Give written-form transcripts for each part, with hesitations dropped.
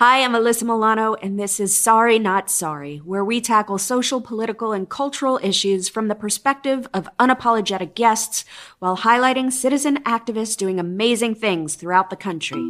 Hi, I'm Alyssa Milano, and this is Sorry Not Sorry, where we tackle social, political, and cultural issues from the perspective of unapologetic guests while highlighting citizen activists doing amazing things throughout the country.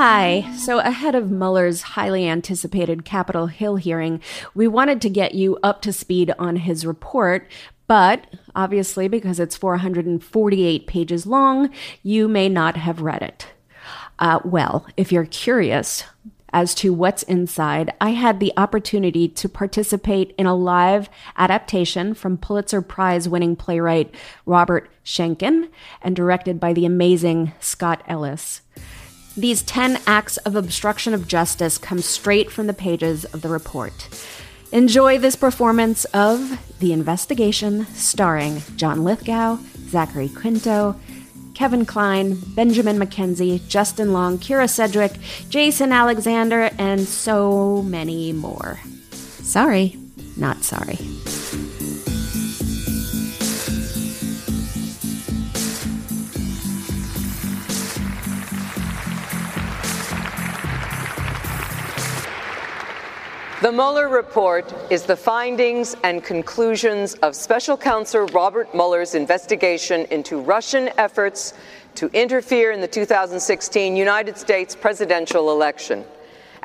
Hi. So ahead of Mueller's highly anticipated Capitol Hill hearing, we wanted to get you up to speed on his report, but obviously because it's 448 pages long, you may not have read it. Well, if you're curious as to what's inside, I had the opportunity to participate in a live adaptation from Pulitzer Prize-winning playwright Robert Schenken and directed by the amazing Scott Ellis. These 10 acts of obstruction of justice come straight from the pages of the report. Enjoy this performance of The Investigation, starring John Lithgow, Zachary Quinto, Kevin Kline, Benjamin McKenzie, Justin Long, Kira Sedgwick, Jason Alexander, and so many more. Sorry, not sorry. The Mueller report is the findings and conclusions of Special Counsel Robert Mueller's investigation into Russian efforts to interfere in the 2016 United States presidential election.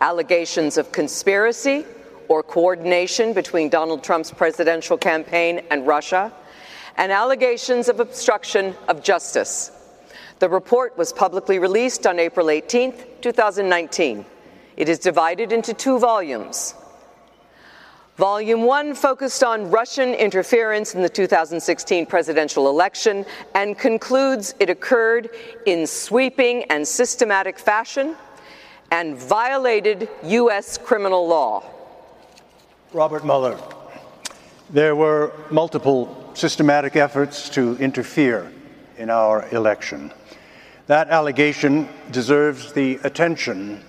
Allegations of conspiracy or coordination between Donald Trump's presidential campaign and Russia, and allegations of obstruction of justice. The report was publicly released on April 18, 2019. It is divided into two volumes. Volume 1 focused on Russian interference in the 2016 presidential election and concludes it occurred in sweeping and systematic fashion and violated U.S. criminal law. Robert Mueller, there were multiple systematic efforts to interfere in our election. That allegation deserves the attention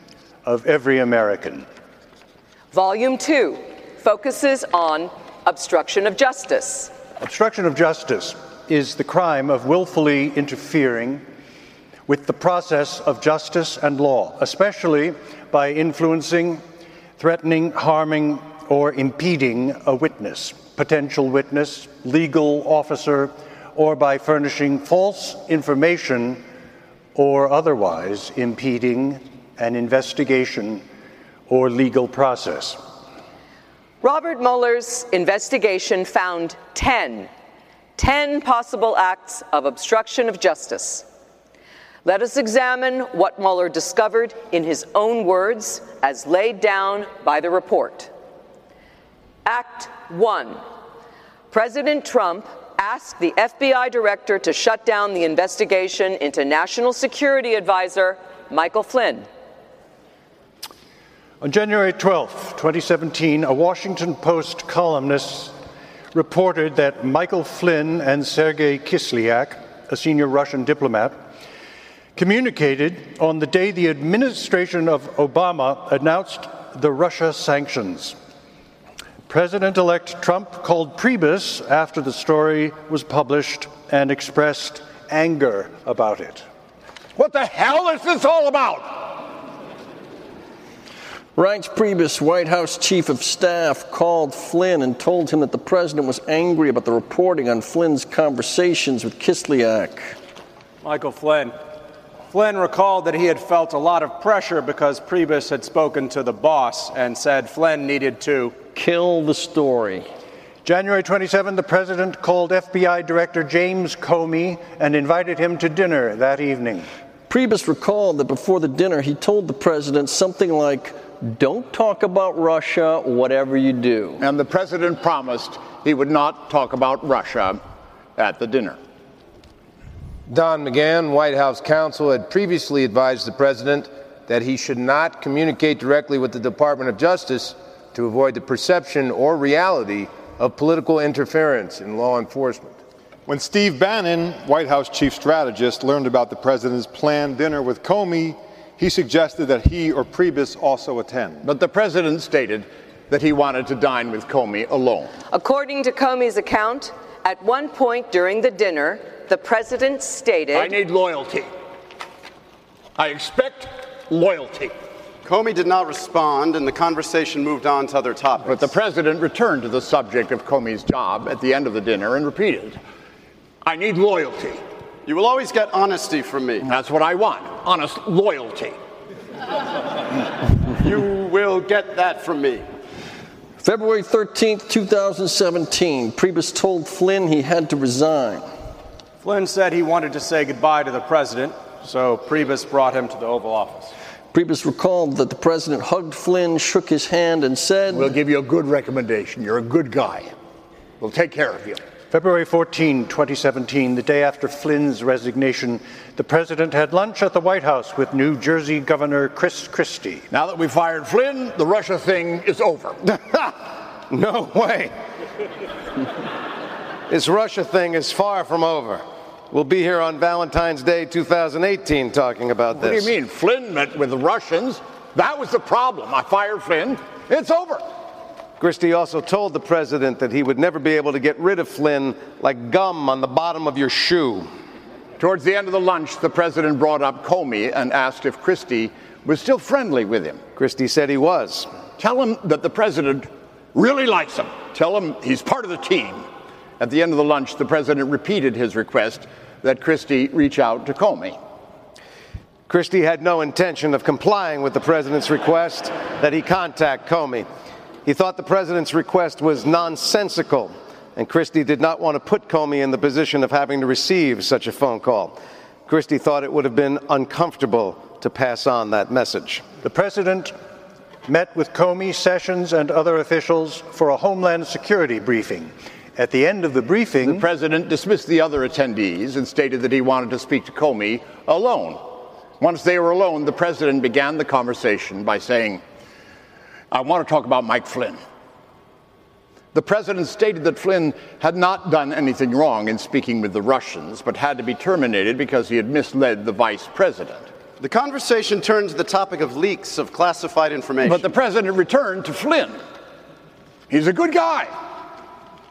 of every American. Volume 2 focuses on obstruction of justice. Obstruction of justice is the crime of willfully interfering with the process of justice and law, especially by influencing, threatening, harming, or impeding a witness, potential witness, legal officer, or by furnishing false information or otherwise impeding an investigation or legal process. Robert Mueller's investigation found 10 possible acts of obstruction of justice. Let us examine what Mueller discovered in his own words as laid down by the report. Act 1. President Trump asked the FBI director to shut down the investigation into National Security Advisor Michael Flynn. On January 12, 2017, a Washington Post columnist reported that Michael Flynn and Sergei Kislyak, a senior Russian diplomat, communicated on the day the administration of Obama announced the Russia sanctions. President-elect Trump called Priebus after the story was published and expressed anger about it. What the hell is this all about? Reince Priebus, White House Chief of Staff, called Flynn and told him that the president was angry about the reporting on Flynn's conversations with Kislyak. Michael Flynn. Flynn recalled that he had felt a lot of pressure because Priebus had spoken to the boss and said Flynn needed to kill the story. January 27, the president called FBI Director James Comey and invited him to dinner that evening. Priebus recalled that before the dinner, he told the president something like, "Don't talk about Russia, whatever you do." And the president promised he would not talk about Russia at the dinner. Don McGahn, White House counsel, had previously advised the president that he should not communicate directly with the Department of Justice to avoid the perception or reality of political interference in law enforcement. When Steve Bannon, White House chief strategist, learned about the president's planned dinner with Comey, he suggested that he or Priebus also attend. But the president stated that he wanted to dine with Comey alone. According to Comey's account, at one point during the dinner, the president stated, "I need loyalty. I expect loyalty." Comey did not respond, and the conversation moved on to other topics. But the president returned to the subject of Comey's job at the end of the dinner and repeated, "I need loyalty." You will always get honesty from me. That's what I want, honest loyalty. You will get that from me. February 13th, 2017, Priebus told Flynn he had to resign. Flynn said he wanted to say goodbye to the president, so Priebus brought him to the Oval Office. Priebus recalled that the president hugged Flynn, shook his hand, and said, "We'll give you a good recommendation. You're a good guy. We'll take care of you." February 14, 2017, the day after Flynn's resignation, the president had lunch at the White House with New Jersey Governor Chris Christie. "Now that we fired Flynn, the Russia thing is over." No way. This Russia thing is far from over. We'll be here on Valentine's Day 2018 talking about this. What do you mean? Flynn met with the Russians. That was the problem. I fired Flynn. It's over. Christie also told the president that he would never be able to get rid of Flynn like gum on the bottom of your shoe. Towards the end of the lunch, the president brought up Comey and asked if Christie was still friendly with him. Christie said he was. "Tell him that the president really likes him. Tell him he's part of the team." At the end of the lunch, the president repeated his request that Christie reach out to Comey. Christie had no intention of complying with the president's request that he contact Comey. He thought the president's request was nonsensical, and Christie did not want to put Comey in the position of having to receive such a phone call. Christie thought it would have been uncomfortable to pass on that message. The president met with Comey, Sessions, and other officials for a Homeland Security briefing. At the end of the briefing, the president dismissed the other attendees and stated that he wanted to speak to Comey alone. Once they were alone, the president began the conversation by saying, "I want to talk about Mike Flynn." The president stated that Flynn had not done anything wrong in speaking with the Russians, but had to be terminated because he had misled the vice president. The conversation turned to the topic of leaks of classified information. But the president returned to Flynn. "He's a good guy,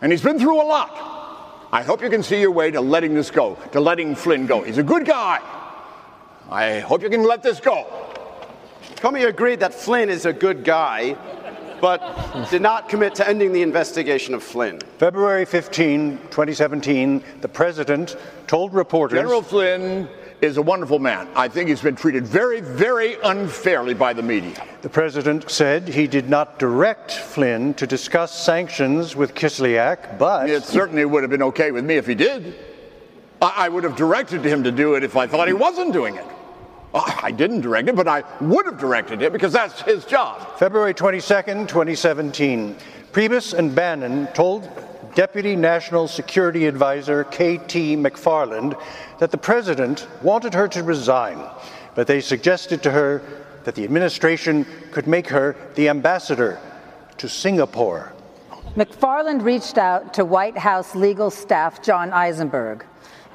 and he's been through a lot. I hope you can see your way to letting this go, to letting Flynn go. He's a good guy. I hope you can let this go." Comey agreed that Flynn is a good guy, but did not commit to ending the investigation of Flynn. February 15, 2017, the president told reporters, "General Flynn is a wonderful man. I think he's been treated very, very unfairly by the media." The president said he did not direct Flynn to discuss sanctions with Kislyak, but it certainly would have been okay with me if he did. I would have directed him to do it if I thought he wasn't doing it. I didn't direct it, but I would have directed it because that's his job. February 22nd, 2017, Priebus and Bannon told Deputy National Security Advisor K.T. McFarland that the president wanted her to resign, but they suggested to her that the administration could make her the ambassador to Singapore. McFarland reached out to White House legal staff John Eisenberg.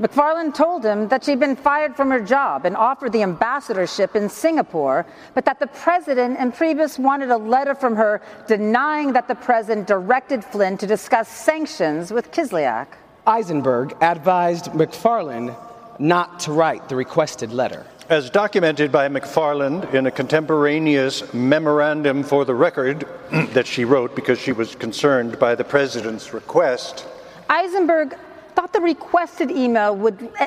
McFarland told him that she'd been fired from her job and offered the ambassadorship in Singapore, but that the president and Priebus wanted a letter from her denying that the president directed Flynn to discuss sanctions with Kislyak. Eisenberg advised McFarland not to write the requested letter. As documented by McFarland in a contemporaneous memorandum for the record that she wrote because she was concerned by the president's request, Eisenberg thought the requested email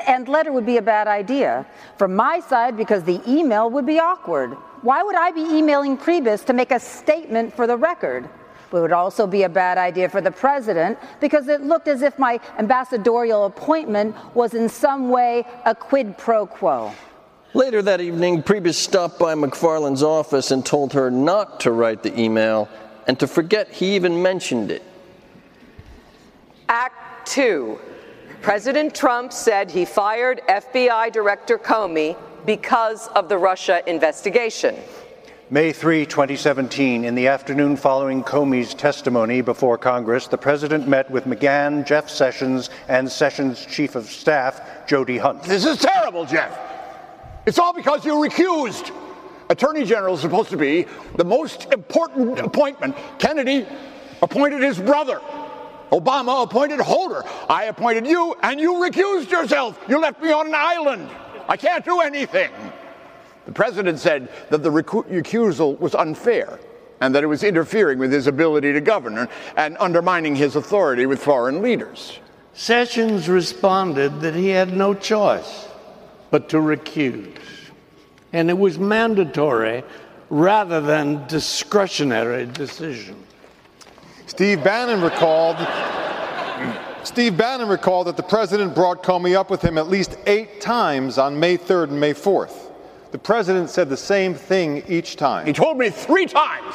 and letter would be a bad idea. From my side, because the email would be awkward. Why would I be emailing Priebus to make a statement for the record? It would also be a bad idea for the president because it looked as if my ambassadorial appointment was in some way a quid pro quo. Later that evening, Priebus stopped by McFarland's office and told her not to write the email and to forget he even mentioned it. Act 2. President Trump said he fired FBI Director Comey because of the Russia investigation. May 3, 2017, in the afternoon following Comey's testimony before Congress, the President met with McGahn, Jeff Sessions, and Sessions' Chief of Staff, Jody Hunt. This is terrible, Jeff. It's all because you recused. Attorney General is supposed to be the most important appointment. Kennedy appointed his brother. Obama appointed Holder. I appointed you, and you recused yourself. You left me on an island. I can't do anything. The president said that the recusal was unfair and that it was interfering with his ability to govern and undermining his authority with foreign leaders. Sessions responded that he had no choice but to recuse, and it was mandatory rather than discretionary decision. Steve Bannon recalled that the president brought Comey up with him at least 8 times on May 3rd and May 4th. The president said the same thing each time. He told me 3 times,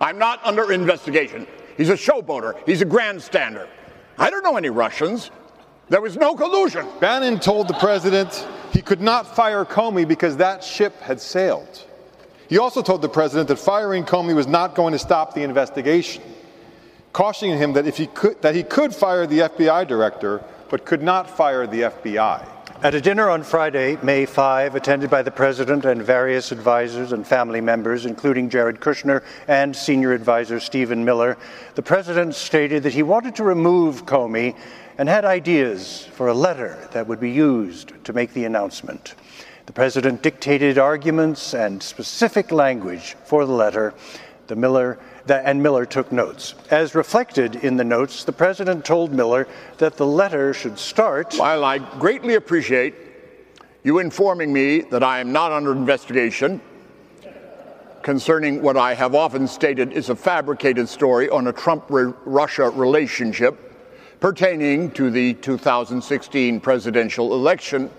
I'm not under investigation. He's a showboater. He's a grandstander. I don't know any Russians. There was no collusion. Bannon told the president he could not fire Comey because that ship had sailed. He also told the president that firing Comey was not going to stop the investigation, cautioning him that he could fire the FBI director, but could not fire the FBI. At a dinner on Friday, May 5, attended by the president and various advisors and family members, including Jared Kushner and senior advisor Stephen Miller, the president stated that he wanted to remove Comey and had ideas for a letter that would be used to make the announcement. The president dictated arguments and specific language for the letter, and Miller took notes. As reflected in the notes, the president told Miller that the letter should start... While I greatly appreciate you informing me that I am not under investigation concerning what I have often stated is a fabricated story on a Trump-Russia relationship pertaining to the 2016 presidential election,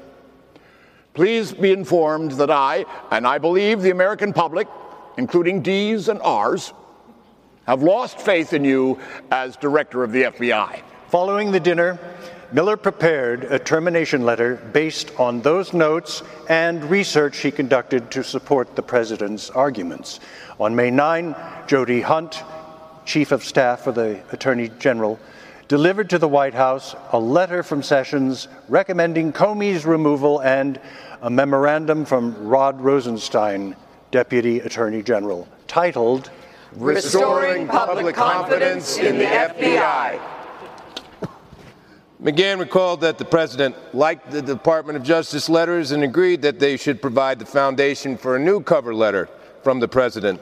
please be informed that I, and I believe the American public, including D's and R's, have lost faith in you as director of the FBI. Following the dinner, Miller prepared a termination letter based on those notes and research he conducted to support the president's arguments. On May 9, Jody Hunt, Chief of Staff for the Attorney General, delivered to the White House a letter from Sessions recommending Comey's removal and a memorandum from Rod Rosenstein, Deputy Attorney General, titled Restoring Public Confidence in the FBI. McGahn recalled that the president liked the Department of Justice letters and agreed that they should provide the foundation for a new cover letter from the president,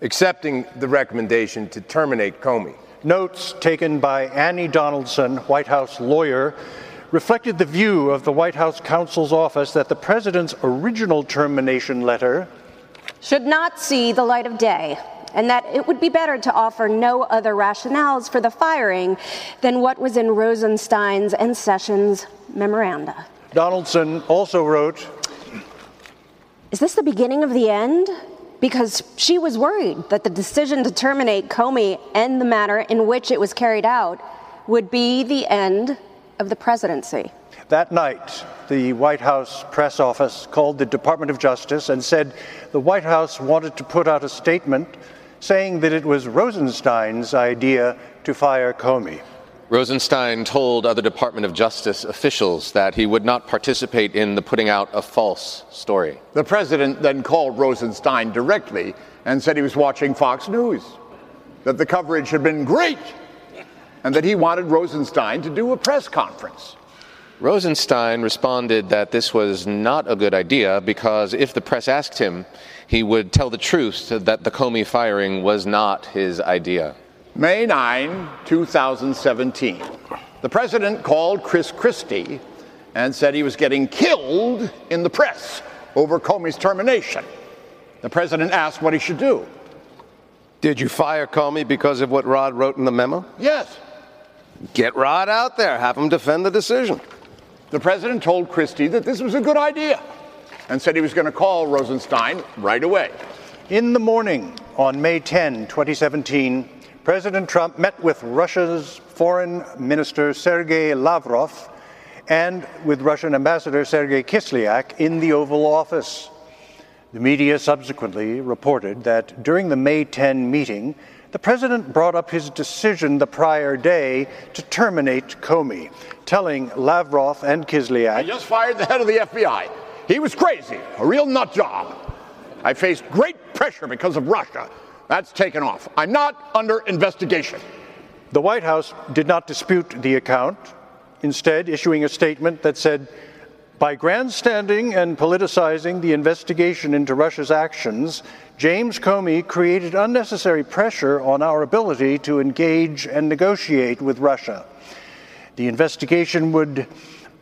accepting the recommendation to terminate Comey. Notes taken by Annie Donaldson, White House lawyer, reflected the view of the White House counsel's office that the president's original termination letter should not see the light of day, and that it would be better to offer no other rationales for the firing than what was in Rosenstein's and Sessions' memoranda. Donaldson also wrote, "Is this the beginning of the end?" Because she was worried that the decision to terminate Comey and the manner in which it was carried out would be the end of the presidency. That night, the White House press office called the Department of Justice and said the White House wanted to put out a statement saying that it was Rosenstein's idea to fire Comey. Rosenstein told other Department of Justice officials that he would not participate in the putting out a false story. The president then called Rosenstein directly and said he was watching Fox News, that the coverage had been great, and that he wanted Rosenstein to do a press conference. Rosenstein responded that this was not a good idea because if the press asked him, he would tell the truth that the Comey firing was not his idea. May 9, 2017, the president called Chris Christie and said he was getting killed in the press over Comey's termination. The president asked what he should do. Did you fire Comey because of what Rod wrote in the memo? Yes. Get Rod out there. Have him defend the decision. The president told Christie that this was a good idea and said he was going to call Rosenstein right away. In the morning on May 10, 2017, President Trump met with Russia's Foreign Minister Sergei Lavrov and with Russian Ambassador Sergei Kislyak in the Oval Office. The media subsequently reported that during the May 10 meeting, the president brought up his decision the prior day to terminate Comey, telling Lavrov and Kislyak, "I just fired the head of the FBI. He was crazy, a real nut job. I faced great pressure because of Russia. That's taken off. I'm not under investigation." The White House did not dispute the account, instead issuing a statement that said, "By grandstanding and politicizing the investigation into Russia's actions, James Comey created unnecessary pressure on our ability to engage and negotiate with Russia. The investigation would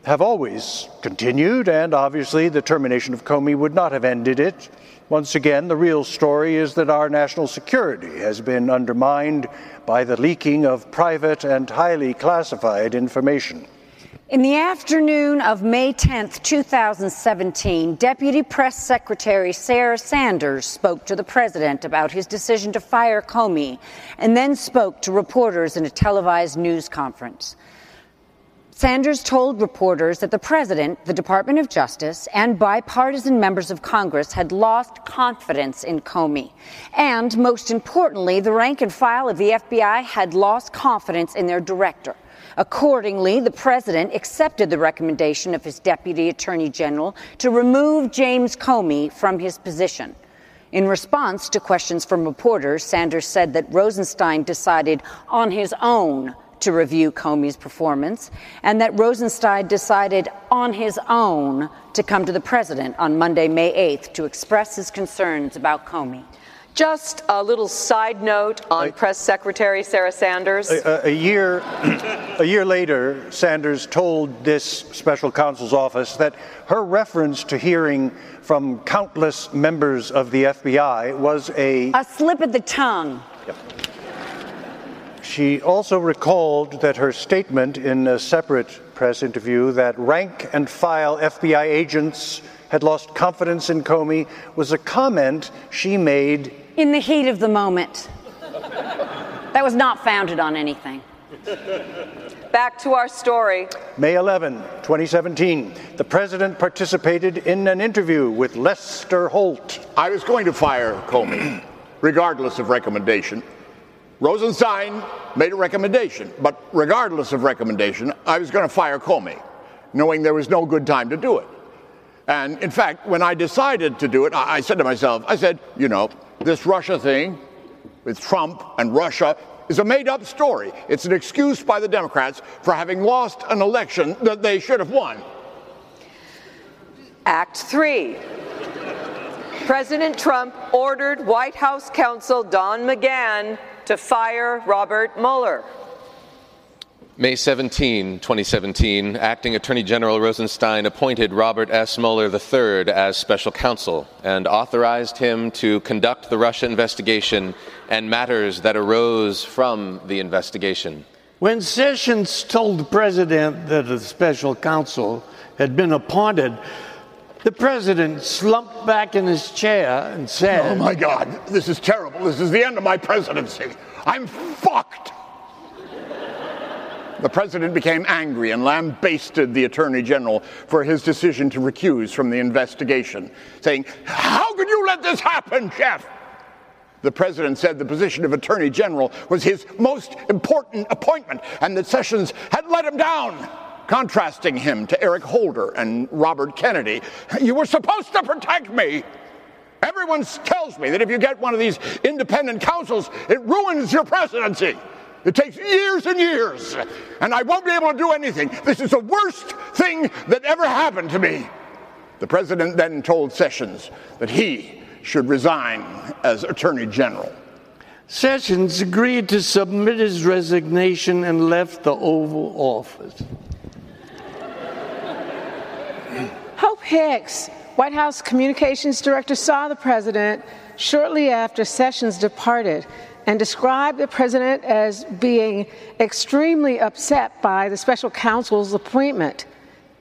have always continued, and obviously the termination of Comey would not have ended it. Once again, the real story is that our national security has been undermined by the leaking of private and highly classified information." In the afternoon of May 10, 2017, Deputy Press Secretary Sarah Sanders spoke to the president about his decision to fire Comey and then spoke to reporters in a televised news conference. Sanders told reporters that the president, the Department of Justice, and bipartisan members of Congress had lost confidence in Comey. And most importantly, the rank and file of the FBI had lost confidence in their director. Accordingly, the president accepted the recommendation of his deputy attorney general to remove James Comey from his position. In response to questions from reporters, Sanders said that Rosenstein decided on his own to review Comey's performance, and that Rosenstein decided on his own to come to the president on Monday, May 8th, to express his concerns about Comey. Just a little side note on Press Secretary Sarah Sanders. A year later, Sanders told this special counsel's office that her reference to hearing from countless members of the FBI was a slip of the tongue. Yep. She also recalled that her statement in a separate press interview that rank and file FBI agents had lost confidence in Comey was a comment she made in the heat of the moment. That was not founded on anything. Back to our story. May 11, 2017, the president participated in an interview with Lester Holt. "I was going to fire Comey, regardless of recommendation. Rosenstein made a recommendation, but regardless of recommendation, I was going to fire Comey, knowing there was no good time to do it. And in fact, when I decided to do it, I said to myself, you know, this Russia thing with Trump and Russia is a made-up story. It's an excuse by the Democrats for having lost an election that they should have won." Act 3. President Trump ordered White House counsel Don McGahn to fire Robert Mueller. May 17, 2017, Acting Attorney General Rosenstein appointed Robert S. Mueller III as special counsel and authorized him to conduct the Russia investigation and matters that arose from the investigation. When Sessions told the president that a special counsel had been appointed, the president slumped back in his chair and said, "Oh my God, this is terrible. This is the end of my presidency. I'm fucked." The president became angry and lambasted the attorney general for his decision to recuse from the investigation, saying, "How could you let this happen, Jeff?" The president said the position of attorney general was his most important appointment and that Sessions had let him down, contrasting him to Eric Holder and Robert Kennedy. "You were supposed to protect me. Everyone tells me that if you get one of these independent counsels, it ruins your presidency. It takes years and years, and I won't be able to do anything. This is the worst thing that ever happened to me." The president then told Sessions that he should resign as attorney general. Sessions agreed to submit his resignation and left the Oval Office. Hope Hicks, White House Communications Director, saw the president shortly after Sessions departed and described the president as being extremely upset by the special counsel's appointment.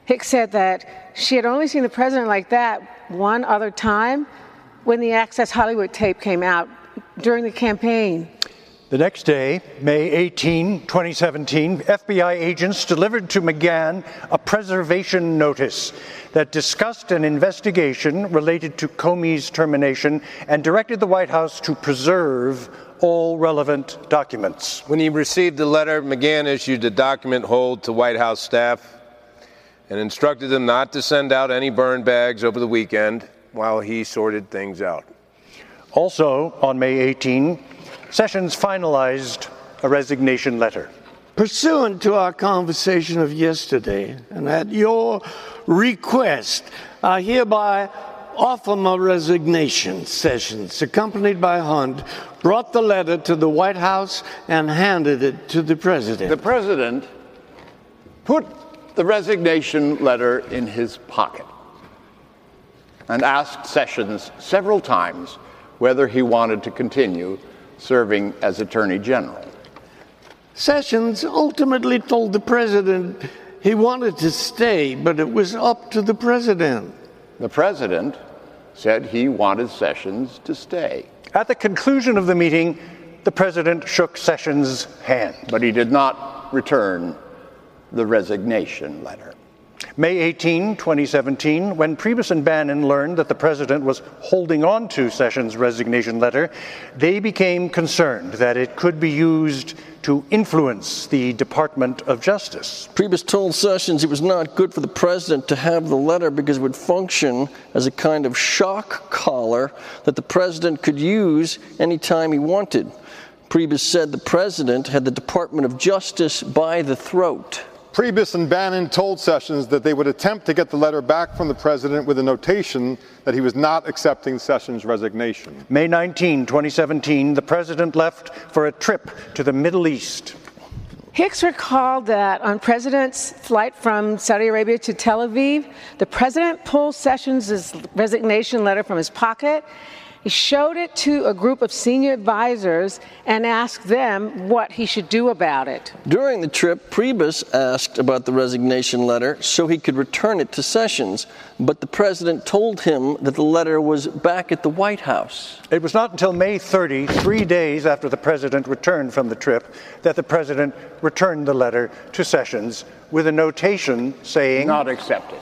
Hicks said that she had only seen the president like that one other time, when the Access Hollywood tape came out during the campaign. The next day, May 18, 2017, FBI agents delivered to McGahn a preservation notice that discussed an investigation related to Comey's termination and directed the White House to preserve all relevant documents. When you received the letter, McGahn issued a document hold to White House staff and instructed them not to send out any burn bags over the weekend while he sorted things out. Also, on May 18, Sessions finalized a resignation letter. Pursuant to our conversation of yesterday, and at your request, I hereby offer my resignation. Sessions, accompanied by Hunt, brought the letter to the White House and handed it to the president. The president put the resignation letter in his pocket and asked Sessions several times whether he wanted to continue serving as Attorney General. Sessions ultimately told the president he wanted to stay, but it was up to the president. The president said he wanted Sessions to stay. At the conclusion of the meeting, the president shook Sessions' hand. But he did not return the resignation letter. May 18, 2017, when Priebus and Bannon learned that the president was holding on to Sessions' resignation letter, they became concerned that it could be used to influence the Department of Justice. Priebus told Sessions it was not good for the president to have the letter because it would function as a kind of shock collar that the president could use anytime he wanted. Priebus said the president had the Department of Justice by the throat. Priebus and Bannon told Sessions that they would attempt to get the letter back from the president with a notation that he was not accepting Sessions' resignation. May 19, 2017, the president left for a trip to the Middle East. Hicks recalled that on President's flight from Saudi Arabia to Tel Aviv, the president pulled Sessions' resignation letter from his pocket. He showed it to a group of senior advisors and asked them what he should do about it. During the trip, Priebus asked about the resignation letter so he could return it to Sessions, but the president told him that the letter was back at the White House. It was not until May 30, 3 days after the president returned from the trip, that the president returned the letter to Sessions with a notation saying, "Not accepted."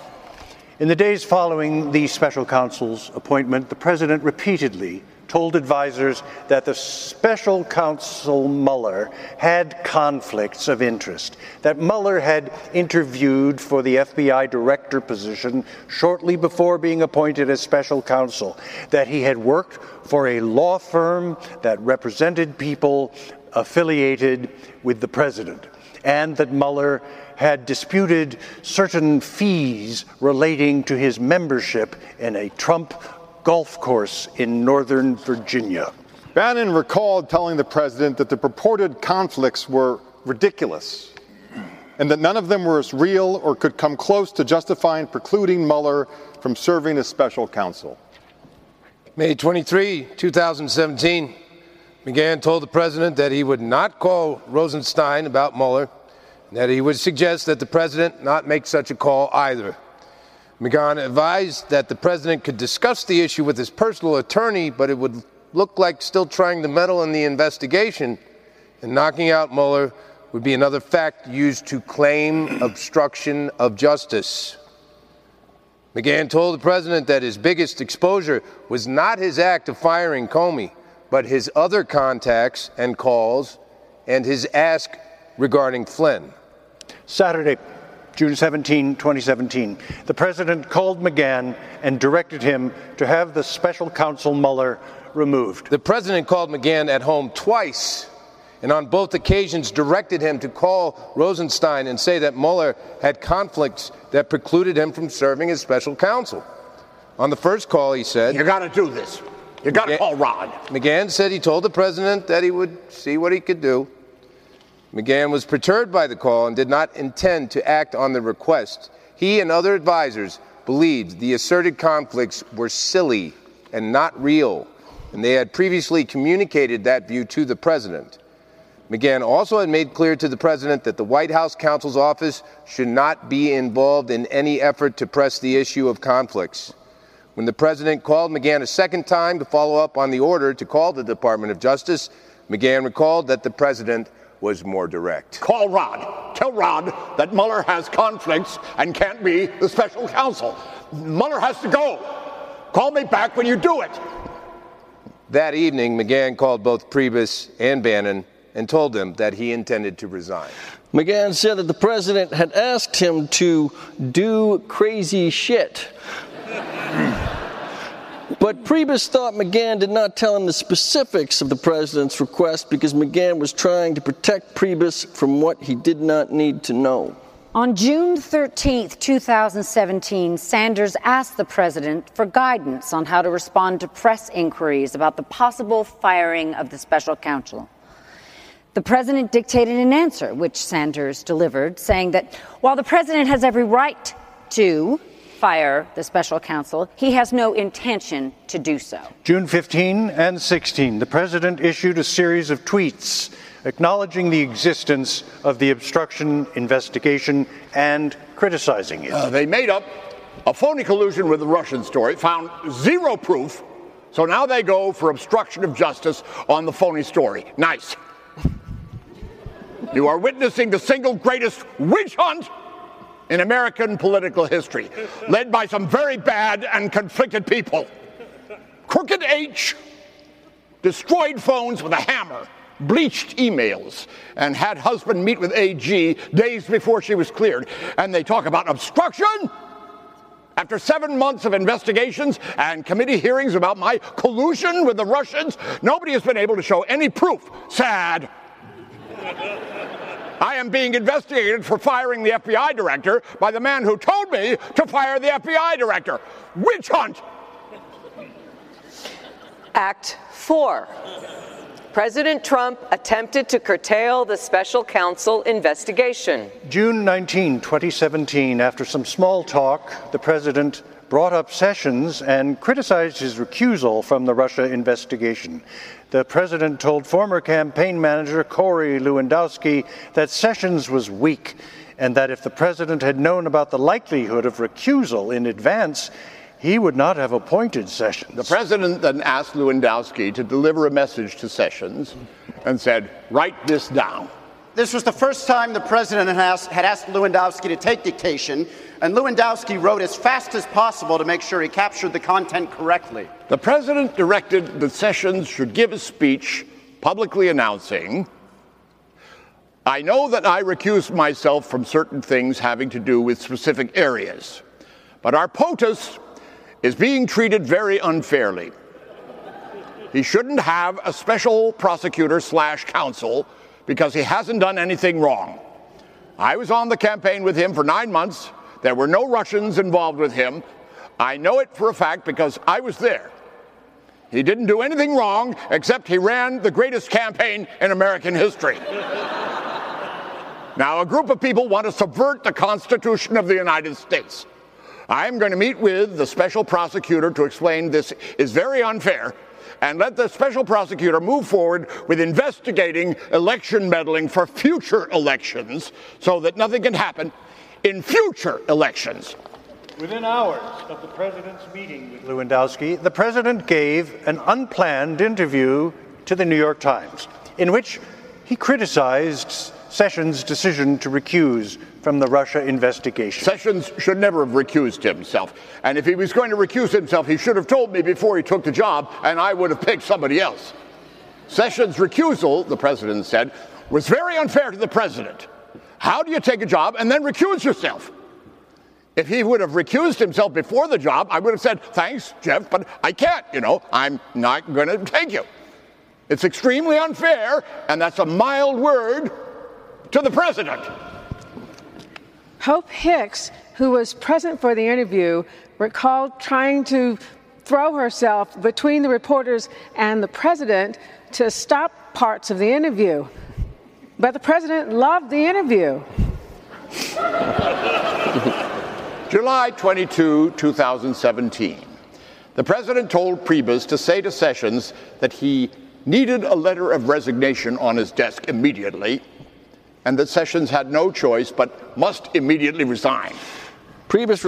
In the days following the special counsel's appointment, the president repeatedly told advisors that the special counsel Mueller had conflicts of interest, that Mueller had interviewed for the FBI director position shortly before being appointed as special counsel, that he had worked for a law firm that represented people affiliated with the president, and that Mueller had disputed certain fees relating to his membership in a Trump golf course in Northern Virginia. Bannon recalled telling the president that the purported conflicts were ridiculous and that none of them were as real or could come close to justifying precluding Mueller from serving as special counsel. May 23, 2017, McGahn told the president that he would not call Rosenstein about Mueller, that he would suggest that the president not make such a call either. McGahn advised that the president could discuss the issue with his personal attorney, but it would look like still trying to meddle in the investigation, and knocking out Mueller would be another fact used to claim obstruction of justice. McGahn told the president that his biggest exposure was not his act of firing Comey, but his other contacts and calls and his ask regarding Flynn. Saturday, June 17, 2017, the president called McGahn and directed him to have the special counsel Mueller removed. The president called McGahn at home twice and on both occasions directed him to call Rosenstein and say that Mueller had conflicts that precluded him from serving as special counsel. On the first call, he said, "You got to do this. You got to call Rod." McGahn said he told the president that he would see what he could do. McGahn was perturbed by the call and did not intend to act on the request. He and other advisors believed the asserted conflicts were silly and not real, and they had previously communicated that view to the president. McGahn also had made clear to the president that the White House counsel's office should not be involved in any effort to press the issue of conflicts. When the president called McGahn a second time to follow up on the order to call the Department of Justice, McGahn recalled that the president was more direct. Call Rod. Tell Rod that Mueller has conflicts and can't be the special counsel. Mueller has to go. Call me back when you do it. That evening, McGahn called both Priebus and Bannon and told them that he intended to resign. McGahn said that the president had asked him to do crazy shit. But Priebus thought McGahn did not tell him the specifics of the president's request because McGahn was trying to protect Priebus from what he did not need to know. On June 13, 2017, Sanders asked the president for guidance on how to respond to press inquiries about the possible firing of the special counsel. The president dictated an answer, which Sanders delivered, saying that while the president has every right to fire the special counsel, he has no intention to do so. June 15 and 16, the president issued a series of tweets acknowledging the existence of the obstruction investigation and criticizing it. They made up a phony collusion with the Russian story, found zero proof, so now they go for obstruction of justice on the phony story. Nice. You are witnessing the single greatest witch hunt in American political history, led by some very bad and conflicted people. Crooked H destroyed phones with a hammer, bleached emails, and had husband meet with AG days before she was cleared. And they talk about obstruction? After 7 months of investigations and committee hearings about my collusion with the Russians, nobody has been able to show any proof. Sad. I am being investigated for firing the FBI director by the man who told me to fire the FBI director. Witch hunt! Act 4. President Trump attempted to curtail the special counsel investigation. June 19, 2017, after some small talk, the president brought up Sessions and criticized his recusal from the Russia investigation. The president told former campaign manager Corey Lewandowski that Sessions was weak and that if the president had known about the likelihood of recusal in advance, he would not have appointed Sessions. The president then asked Lewandowski to deliver a message to Sessions and said, "Write this down." This was the first time the president had asked Lewandowski to take dictation, and Lewandowski wrote as fast as possible to make sure he captured the content correctly. The president directed that Sessions should give a speech publicly announcing, "I know that I recused myself from certain things having to do with specific areas, but our POTUS is being treated very unfairly. He shouldn't have a special prosecutor / counsel because he hasn't done anything wrong. I was on the campaign with him for 9 months. There were no Russians involved with him. I know it for a fact because I was there. He didn't do anything wrong, except he ran the greatest campaign in American history." Now, a group of people want to subvert the Constitution of the United States. I'm going to meet with the special prosecutor to explain this is very unfair and let the special prosecutor move forward with investigating election meddling for future elections so that nothing can happen in future elections. Within hours of the president's meeting with Lewandowski, the president gave an unplanned interview to the New York Times, in which he criticized Sessions' decision to recuse from the Russia investigation. Sessions should never have recused himself. And if he was going to recuse himself, he should have told me before he took the job, and I would have picked somebody else. Sessions' recusal, the president said, was very unfair to the president. How do you take a job and then recuse yourself? If he would have recused himself before the job, I would have said, "Thanks, Jeff, but I can't, I'm not going to take you. It's extremely unfair," and that's a mild word to the president. Hope Hicks, who was present for the interview, recalled trying to throw herself between the reporters and the president to stop parts of the interview. But the president loved the interview. July 22, 2017. The president told Priebus to say to Sessions that he needed a letter of resignation on his desk immediately, and that Sessions had no choice but must immediately resign. Priebus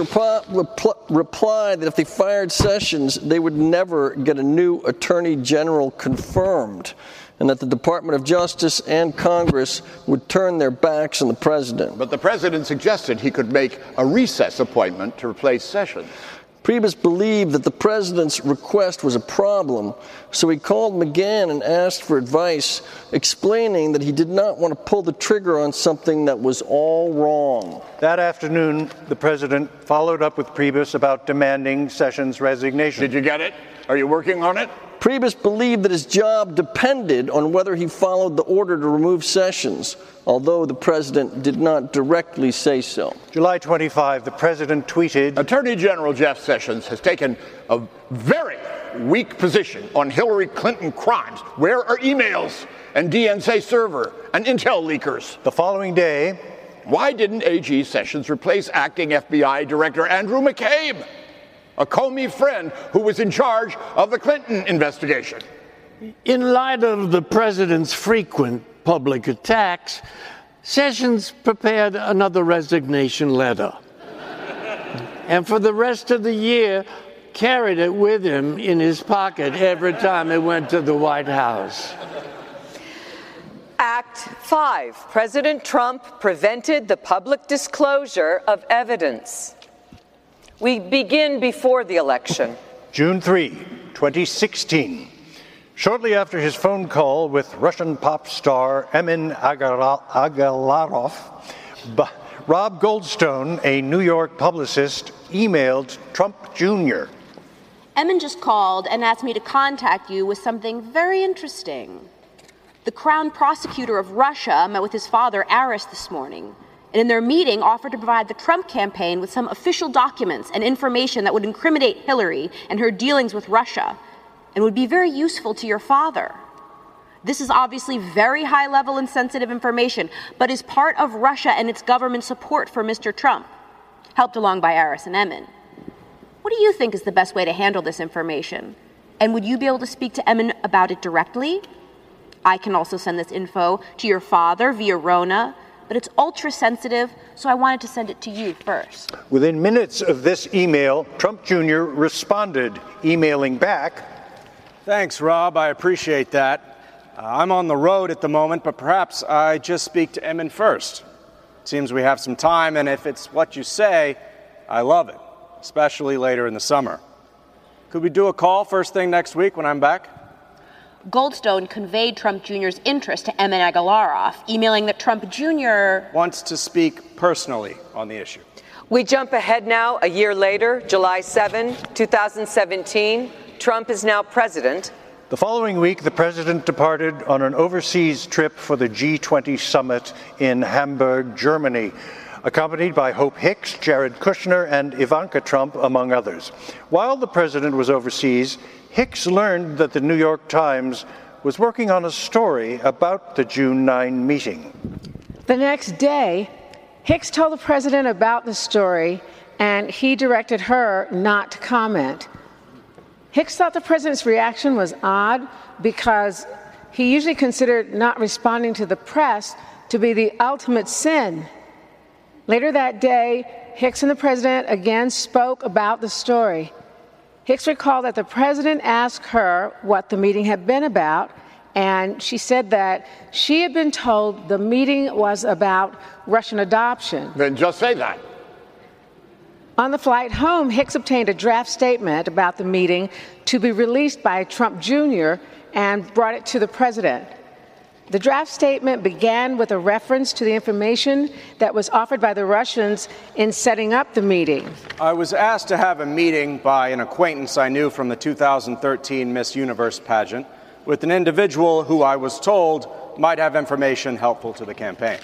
replied that if they fired Sessions, they would never get a new attorney general confirmed. and that the Department of Justice and Congress would turn their backs on the president. But the president suggested he could make a recess appointment to replace Sessions. Priebus believed that the president's request was a problem, so he called McGahn and asked for advice, explaining that he did not want to pull the trigger on something that was all wrong. That afternoon, the president followed up with Priebus about demanding Sessions' resignation. Did you get it? Are you working on it? Priebus believed that his job depended on whether he followed the order to remove Sessions, although the president did not directly say so. July 25, the president tweeted, Attorney General Jeff Sessions has taken a very weak position on Hillary Clinton crimes. Where are emails and DNC server and intel leakers? The following day, why didn't AG Sessions replace acting FBI Director Andrew McCabe, a Comey friend who was in charge of the Clinton investigation? In light of the president's frequent public attacks, Sessions prepared another resignation letter and for the rest of the year carried it with him in his pocket every time he went to the White House. Act 5. President Trump prevented the public disclosure of evidence. We begin before the election. June 3, 2016. Shortly after his phone call with Russian pop star Emin Agalarov, Rob Goldstone, a New York publicist, emailed Trump Jr. Emin just called and asked me to contact you with something very interesting. The Crown Prosecutor of Russia met with his father, Aris, this morning, and in their meeting offered to provide the Trump campaign with some official documents and information that would incriminate Hillary and her dealings with Russia, and would be very useful to your father. This is obviously very high-level and sensitive information, but is part of Russia and its government support for Mr. Trump, helped along by Aris and Emin. What do you think is the best way to handle this information? And would you be able to speak to Emin about it directly? I can also send this info to your father via Rona, but it's ultra-sensitive, so I wanted to send it to you first. Within minutes of this email, Trump Jr. responded, emailing back, Thanks, Rob. I appreciate that. I'm on the road at the moment, but perhaps I just speak to Emin first. It seems we have some time, and if it's what you say, I love it, especially later in the summer. Could we do a call first thing next week when I'm back? Goldstone conveyed Trump Jr.'s interest to Emin Agalarov, emailing that Trump Jr. wants to speak personally on the issue. We jump ahead now, a year later, July 7, 2017. Trump is now president. The following week, the president departed on an overseas trip for the G20 summit in Hamburg, Germany, accompanied by Hope Hicks, Jared Kushner, and Ivanka Trump, among others. While the president was overseas, Hicks learned that the New York Times was working on a story about the June 9 meeting. The next day, Hicks told the president about the story, and he directed her not to comment. Hicks thought the president's reaction was odd because he usually considered not responding to the press to be the ultimate sin. Later that day, Hicks and the president again spoke about the story. Hicks recalled that the president asked her what the meeting had been about, and she said that she had been told the meeting was about Russian adoption. Then just say that. On the flight home, Hicks obtained a draft statement about the meeting to be released by Trump Jr. and brought it to the president. The draft statement began with a reference to the information that was offered by the Russians in setting up the meeting. I was asked to have a meeting by an acquaintance I knew from the 2013 Miss Universe pageant with an individual who I was told might have information helpful to the campaign.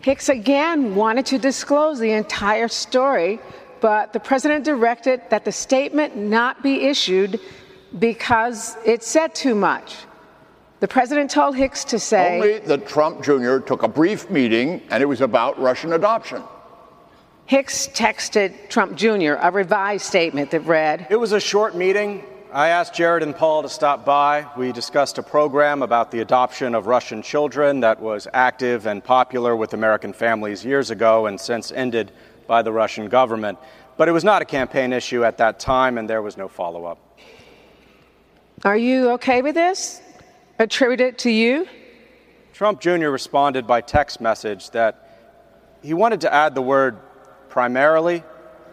Hicks again wanted to disclose the entire story, but the president directed that the statement not be issued because it said too much. The president told Hicks to say... Only that Trump Jr. took a brief meeting, and it was about Russian adoption. Hicks texted Trump Jr. a revised statement that read... It was a short meeting. I asked Jared and Paul to stop by. We discussed a program about the adoption of Russian children that was active and popular with American families years ago and since ended by the Russian government. But it was not a campaign issue at that time, and there was no follow-up. Are you okay with this? attribute it to you? Trump Jr. responded by text message that he wanted to add the word primarily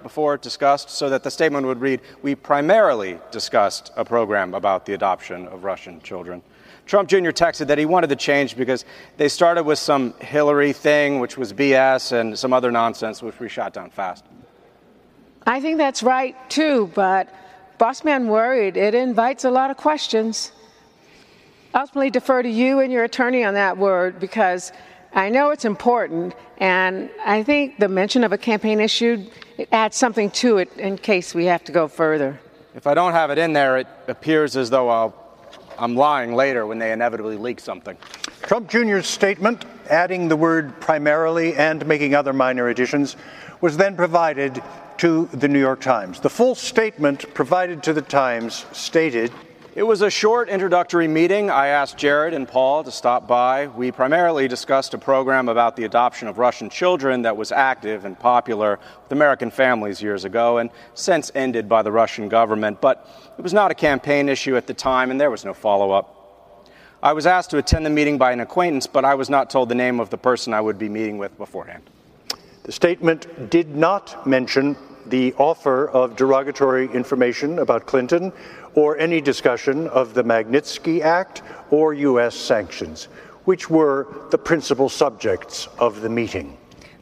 before it discussed, so that the statement would read, "We primarily discussed a program about the adoption of Russian children." Trump Jr. texted that he wanted the change because they started with some Hillary thing, which was BS, and some other nonsense, which we shot down fast. I think that's right, too, but boss man worried it invites a lot of questions. I ultimately defer to you and your attorney on that word, because I know it's important, and I think the mention of a campaign issue adds something to it in case we have to go further. If I don't have it in there, it appears as though I'm lying later when they inevitably leak something. Trump Jr.'s statement, adding the word primarily and making other minor additions, was then provided to the New York Times. The full statement provided to the Times stated, "It was a short introductory meeting. I asked Jared and Paul to stop by. We primarily discussed a program about the adoption of Russian children that was active and popular with American families years ago and since ended by the Russian government. But it was not a campaign issue at the time, and there was no follow-up. I was asked to attend the meeting by an acquaintance, but I was not told the name of the person I would be meeting with beforehand." The statement did not mention the offer of derogatory information about Clinton or any discussion of the Magnitsky Act or U.S. sanctions, which were the principal subjects of the meeting.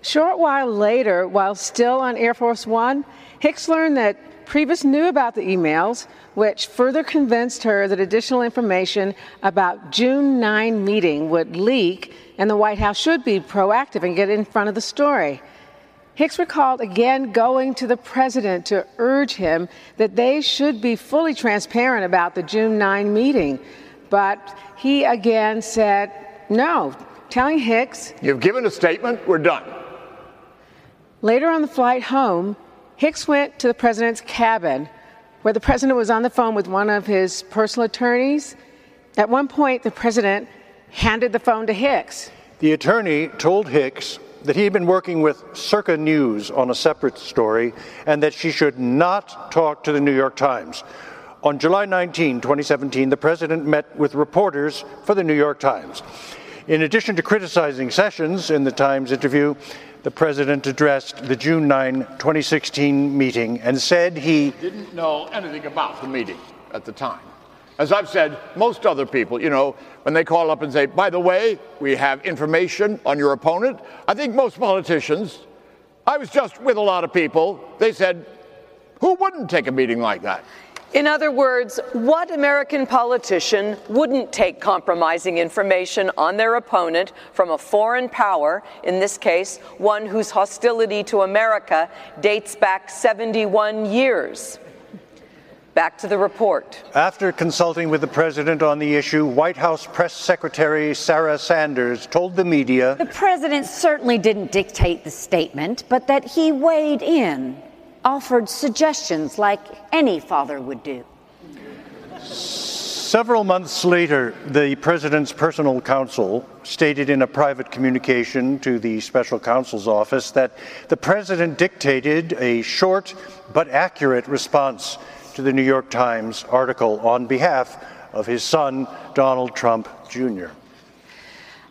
Short while later, while still on Air Force One, Hicks learned that Priebus knew about the emails, which further convinced her that additional information about June 9 meeting would leak and the White House should be proactive and get in front of the story. Hicks recalled again going to the president to urge him that they should be fully transparent about the June 9 meeting. But he again said no, telling Hicks, "You've given a statement, we're done." Later on the flight home, Hicks went to the president's cabin, where the president was on the phone with one of his personal attorneys. At one point, the president handed the phone to Hicks. The attorney told Hicks that he had been working with Circa News on a separate story and that she should not talk to the New York Times. On July 19, 2017, the president met with reporters for the New York Times. In addition to criticizing Sessions in the Times interview, the president addressed the June 9, 2016 meeting and said he didn't know anything about the meeting at the time. As I've said, most other people, you know, when they call up and say, "By the way, we have information on your opponent," I think most politicians, I was just with a lot of people, they said, who wouldn't take a meeting like that? In other words, what American politician wouldn't take compromising information on their opponent from a foreign power, in this case, one whose hostility to America dates back 71 years? Back to the report. After consulting with the president on the issue, White House Press Secretary Sarah Sanders told the media, "The president certainly didn't dictate the statement, but that he weighed in, offered suggestions like any father would do." Several months later, the president's personal counsel stated in a private communication to the special counsel's office that the president dictated a short but accurate response to the New York Times article on behalf of his son, Donald Trump Jr.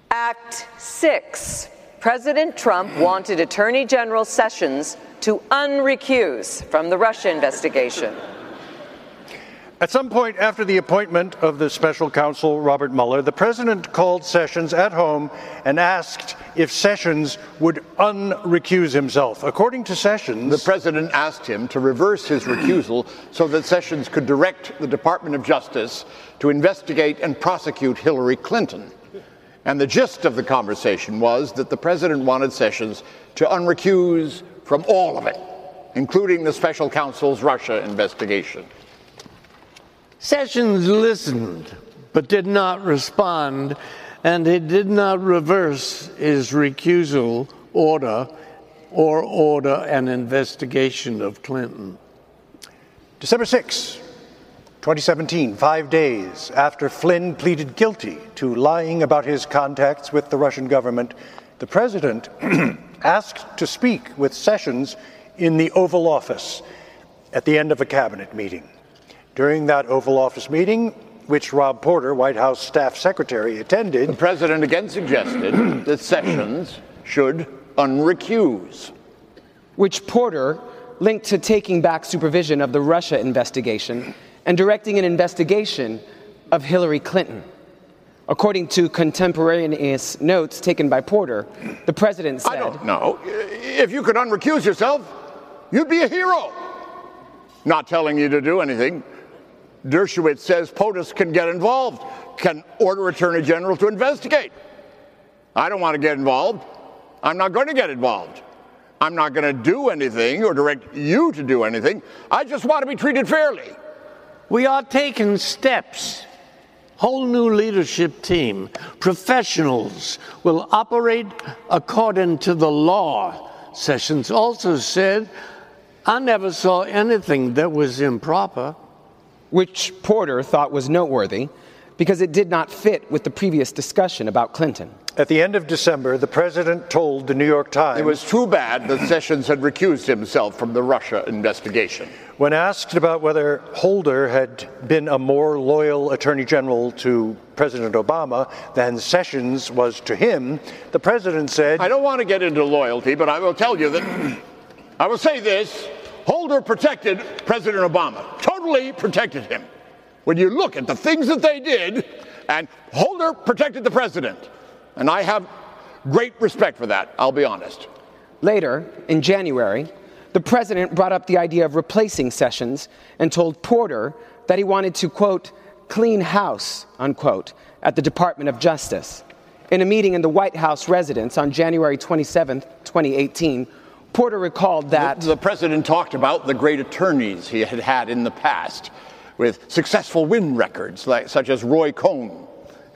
Act 6. President Trump wanted Attorney General Sessions to unrecuse from the Russia investigation. At some point after the appointment of the special counsel, Robert Mueller, the president called Sessions at home and asked if Sessions would unrecuse himself. According to Sessions, the president asked him to reverse his recusal so that Sessions could direct the Department of Justice to investigate and prosecute Hillary Clinton. And the gist of the conversation was that the president wanted Sessions to unrecuse from all of it, including the special counsel's Russia investigation. Sessions listened, but did not respond, and he did not reverse his recusal order or order an investigation of Clinton. December 6, 2017, 5 days after Flynn pleaded guilty to lying about his contacts with the Russian government, the president asked to speak with Sessions in the Oval Office at the end of a cabinet meeting. During that Oval Office meeting, which Rob Porter, White House staff secretary, attended. The president again suggested that Sessions should unrecuse. Which Porter linked to taking back supervision of the Russia investigation and directing an investigation of Hillary Clinton. According to contemporaneous notes taken by Porter, the president said... I don't know. If you could unrecuse yourself, you'd be a hero. Not telling you to do anything. Dershowitz says POTUS can get involved, can order Attorney General to investigate. I don't want to get involved. I'm not going to get involved. I'm not going to do anything or direct you to do anything. I just want to be treated fairly. We are taking steps. Whole new leadership team, professionals will operate according to the law. Sessions also said, I never saw anything that was improper. Which Porter thought was noteworthy because it did not fit with the previous discussion about Clinton. At the end of December, the president told the New York Times... It was too bad that Sessions had recused himself from the Russia investigation. When asked about whether Holder had been a more loyal attorney general to President Obama than Sessions was to him, the president said... I don't want to get into loyalty, but I will tell you that... I will say this. Holder protected President Obama. Totally protected him. When you look at the things that they did, and Holder protected the president... And I have great respect for that, I'll be honest. Later, in January, the president brought up the idea of replacing Sessions and told Porter that he wanted to, quote, clean house, unquote, at the Department of Justice. In a meeting in the White House residence on January 27, 2018, Porter recalled that... The president talked about the great attorneys he had had in the past with successful win records, such as Roy Cohn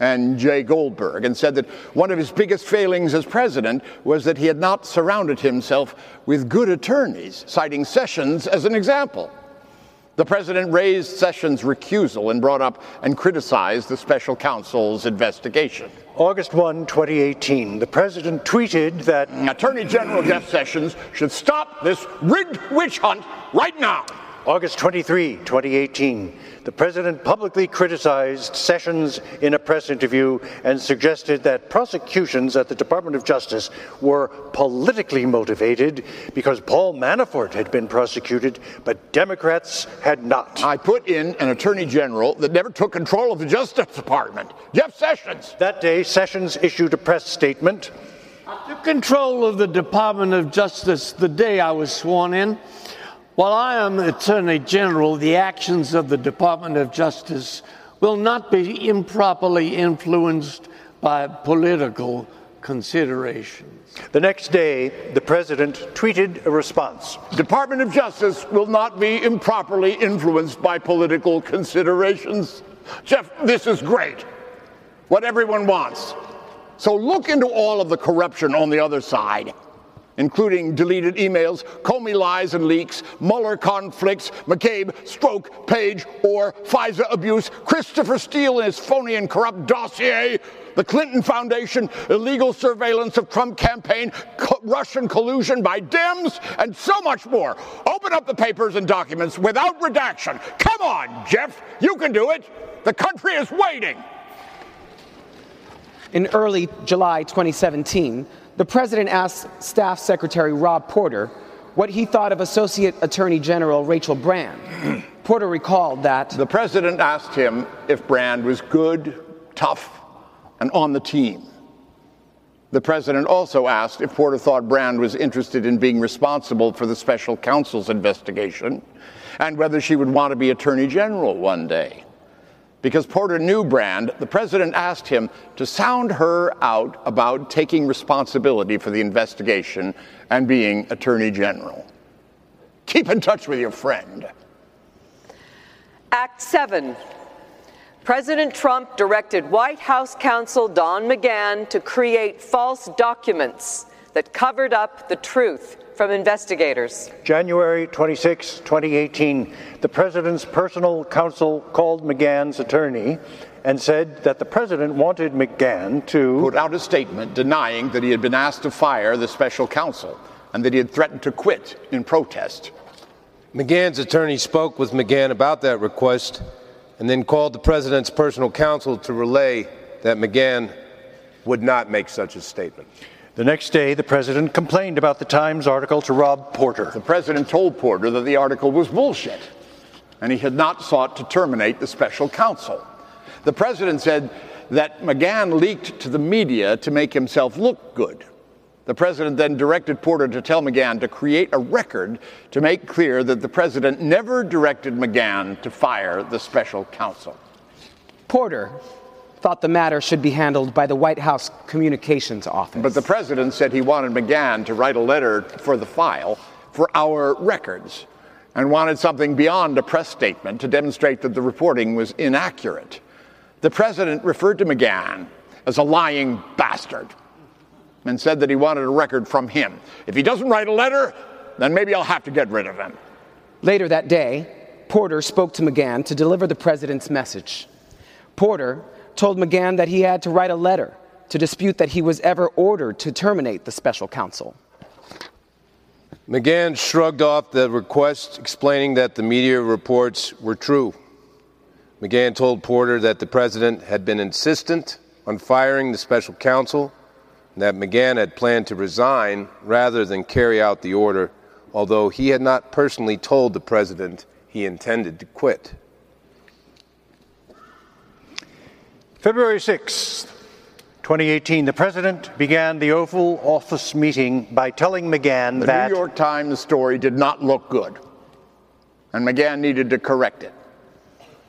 and Jay Goldberg, and said that one of his biggest failings as president was that he had not surrounded himself with good attorneys, citing Sessions as an example. The president raised Sessions' recusal and brought up and criticized the special counsel's investigation. August 1, 2018, the president tweeted that... Attorney General Jeff Sessions should stop this rigged witch hunt right now. August 23, 2018, the president publicly criticized Sessions in a press interview and suggested that prosecutions at the Department of Justice were politically motivated because Paul Manafort had been prosecuted, but Democrats had not. I put in an attorney general that never took control of the Justice Department, Jeff Sessions. That day, Sessions issued a press statement. I took control of the Department of Justice the day I was sworn in. While I am Attorney General, the actions of the Department of Justice will not be improperly influenced by political considerations. The next day, the president tweeted a response. Department of Justice will not be improperly influenced by political considerations. Jeff, this is great. What everyone wants. So look into all of the corruption on the other side, including deleted emails, Comey lies and leaks, Mueller conflicts, McCabe, Stroke, Page, Orr, FISA abuse, Christopher Steele and his phony and corrupt dossier, the Clinton Foundation, illegal surveillance of Trump campaign, Russian collusion by Dems, and so much more. Open up the papers and documents without redaction. Come on, Jeff, you can do it. The country is waiting. In early July 2017, the president asked Staff Secretary Rob Porter what he thought of Associate Attorney General Rachel Brand. Porter recalled that... The president asked him if Brand was good, tough, and on the team. The president also asked if Porter thought Brand was interested in being responsible for the special counsel's investigation and whether she would want to be Attorney General one day. Because Porter knew Brand, the president asked him to sound her out about taking responsibility for the investigation and being Attorney General. Keep in touch with your friend. Act 7. President Trump directed White House counsel Don McGahn to create false documents that covered up the truth from investigators. January 26, 2018, the president's personal counsel called McGahn's attorney and said that the president wanted McGahn to put out a statement denying that he had been asked to fire the special counsel and that he had threatened to quit in protest. McGahn's attorney spoke with McGahn about that request and then called the president's personal counsel to relay that McGahn would not make such a statement. The next day, the president complained about the Times article to Rob Porter. The president told Porter that the article was bullshit, and he had not sought to terminate the special counsel. The president said that McGahn leaked to the media to make himself look good. The president then directed Porter to tell McGahn to create a record to make clear that the president never directed McGahn to fire the special counsel. Porter thought the matter should be handled by the White House Communications Office. But the president said he wanted McGahn to write a letter for the file for our records and wanted something beyond a press statement to demonstrate that the reporting was inaccurate. The president referred to McGahn as a lying bastard and said that he wanted a record from him. If he doesn't write a letter, then maybe I'll have to get rid of him. Later that day, Porter spoke to McGahn to deliver the president's message. Porter told McGahn that he had to write a letter to dispute that he was ever ordered to terminate the special counsel. McGahn shrugged off the request, explaining that the media reports were true. McGahn told Porter that the president had been insistent on firing the special counsel and that McGahn had planned to resign rather than carry out the order, although he had not personally told the president he intended to quit. February 6th, 2018, the president began the Oval Office meeting by telling McGahn that the New York Times story did not look good, and McGahn needed to correct it.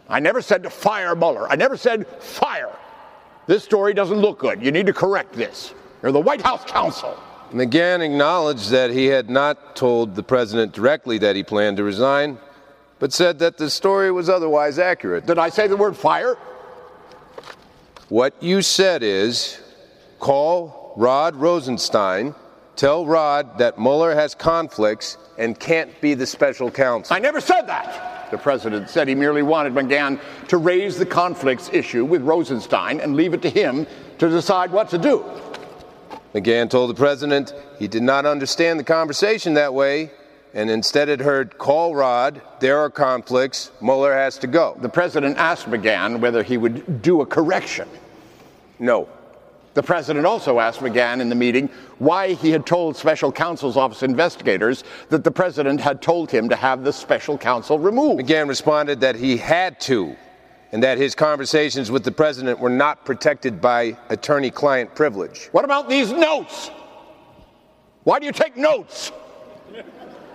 I never said to fire Mueller. I never said fire. This story doesn't look good. You need to correct this. You're the White House counsel. McGahn acknowledged that he had not told the president directly that he planned to resign, but said that the story was otherwise accurate. Did I say the word fire? What you said is, call Rod Rosenstein, tell Rod that Mueller has conflicts and can't be the special counsel. I never said that. The president said he merely wanted McGahn to raise the conflicts issue with Rosenstein and leave it to him to decide what to do. McGahn told the president he did not understand the conversation that way and instead had heard, call Rod, there are conflicts, Mueller has to go. The president asked McGahn whether he would do a correction. No. The president also asked McGahn in the meeting why he had told special counsel's office investigators that the president had told him to have the special counsel removed. McGahn responded that he had to, and that his conversations with the president were not protected by attorney-client privilege. What about these notes? Why do you take notes?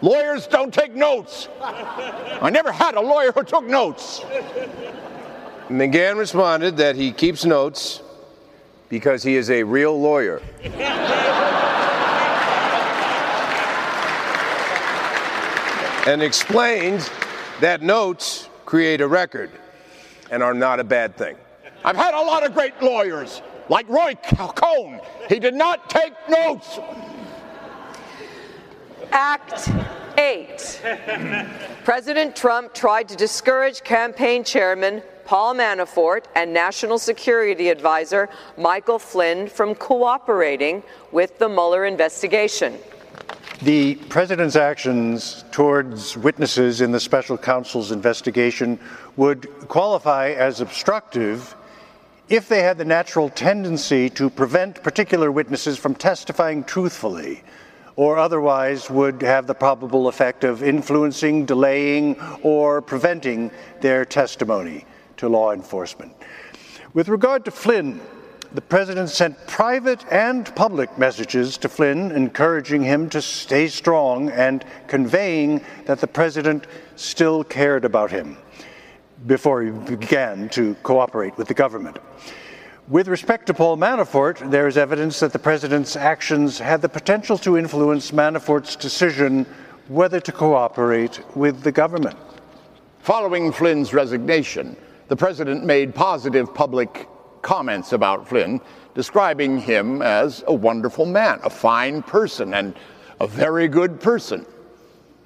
Lawyers don't take notes. I never had a lawyer who took notes. McGahn responded that he keeps notes because he is a real lawyer. And explained that notes create a record and are not a bad thing. I've had a lot of great lawyers, like Roy Cohn. He did not take notes. Act 8. President Trump tried to discourage campaign chairman Paul Manafort and National Security Advisor Michael Flynn from cooperating with the Mueller investigation. The president's actions towards witnesses in the special counsel's investigation would qualify as obstructive if they had the natural tendency to prevent particular witnesses from testifying truthfully, or otherwise would have the probable effect of influencing, delaying, or preventing their testimony to law enforcement. With regard to Flynn, the president sent private and public messages to Flynn, encouraging him to stay strong and conveying that the president still cared about him before he began to cooperate with the government. With respect to Paul Manafort, there is evidence that the president's actions had the potential to influence Manafort's decision whether to cooperate with the government. Following Flynn's resignation, the president made positive public comments about Flynn, describing him as a wonderful man, a fine person, and a very good person.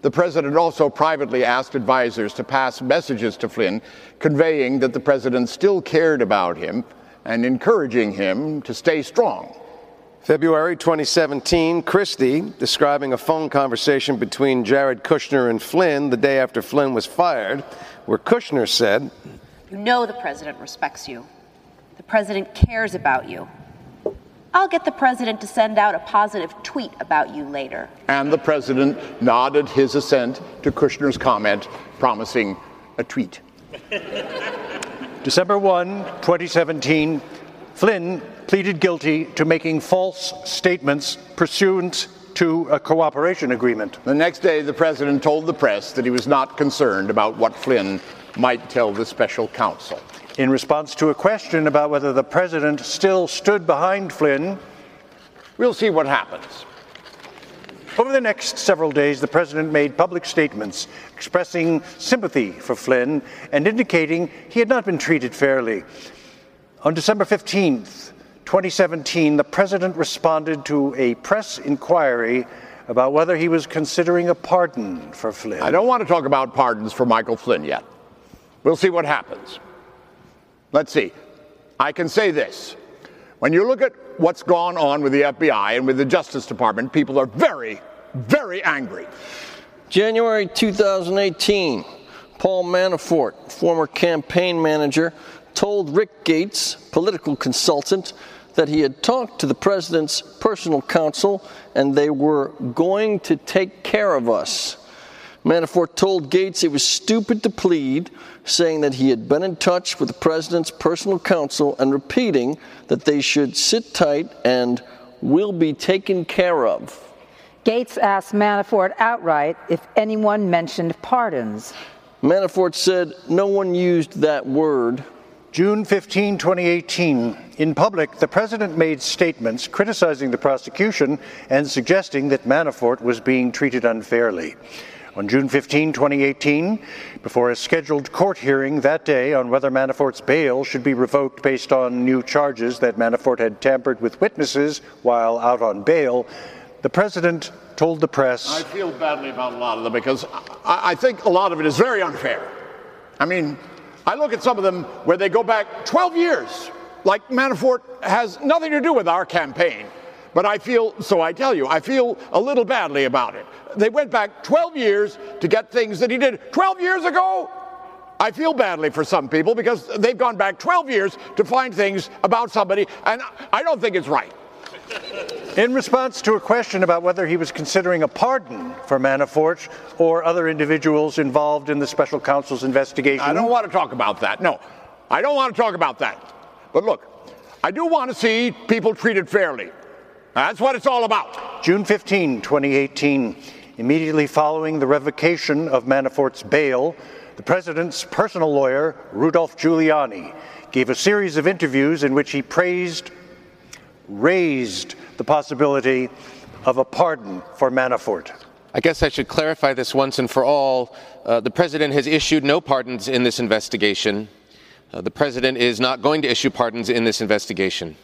The president also privately asked advisors to pass messages to Flynn, conveying that the president still cared about him and encouraging him to stay strong. February 2017, Christie, describing a phone conversation between Jared Kushner and Flynn the day after Flynn was fired, where Kushner said, You know the president respects you. The president cares about you. I'll get the president to send out a positive tweet about you later. And the president nodded his assent to Kushner's comment, promising a tweet. December 1, 2017, Flynn pleaded guilty to making false statements pursuant to a cooperation agreement. The next day, the president told the press that he was not concerned about what Flynn might tell the special counsel. In response to a question about whether the president still stood behind Flynn, we'll see what happens. Over the next several days, the president made public statements expressing sympathy for Flynn and indicating he had not been treated fairly. On December 15th, 2017, the president responded to a press inquiry about whether he was considering a pardon for Flynn. I don't want to talk about pardons for Michael Flynn yet. We'll see what happens. Let's see. I can say this. When you look at what's gone on with the FBI and with the Justice Department, people are very, very angry. January 2018, Paul Manafort, former campaign manager, told Rick Gates, political consultant, that he had talked to the president's personal counsel and they were going to take care of us. Manafort told Gates it was stupid to plead, saying that he had been in touch with the president's personal counsel and repeating that they should sit tight and will be taken care of. Gates asked Manafort outright if anyone mentioned pardons. Manafort said no one used that word. June 15, 2018. In public, the president made statements criticizing the prosecution and suggesting that Manafort was being treated unfairly. On June 15, 2018, before a scheduled court hearing that day on whether Manafort's bail should be revoked based on new charges that Manafort had tampered with witnesses while out on bail, the president told the press... I feel badly about a lot of them because I think a lot of it is very unfair. I mean, I look at some of them where they go back 12 years, like Manafort has nothing to do with our campaign. But I feel, so I tell you, I feel a little badly about it. They went back 12 years to get things that he did 12 years ago. I feel badly for some people because they've gone back 12 years to find things about somebody, and I don't think it's right. In response to a question about whether he was considering a pardon for Manafort or other individuals involved in the special counsel's investigation... I don't want to talk about that. No, I don't want to talk about that. But look, I do want to see people treated fairly. That's what it's all about. June 15, 2018. Immediately following the revocation of Manafort's bail, the president's personal lawyer, Rudolph Giuliani, gave a series of interviews in which he raised the possibility of a pardon for Manafort. I guess I should clarify this once and for all. The president has issued no pardons in this investigation. The president is not going to issue pardons in this investigation.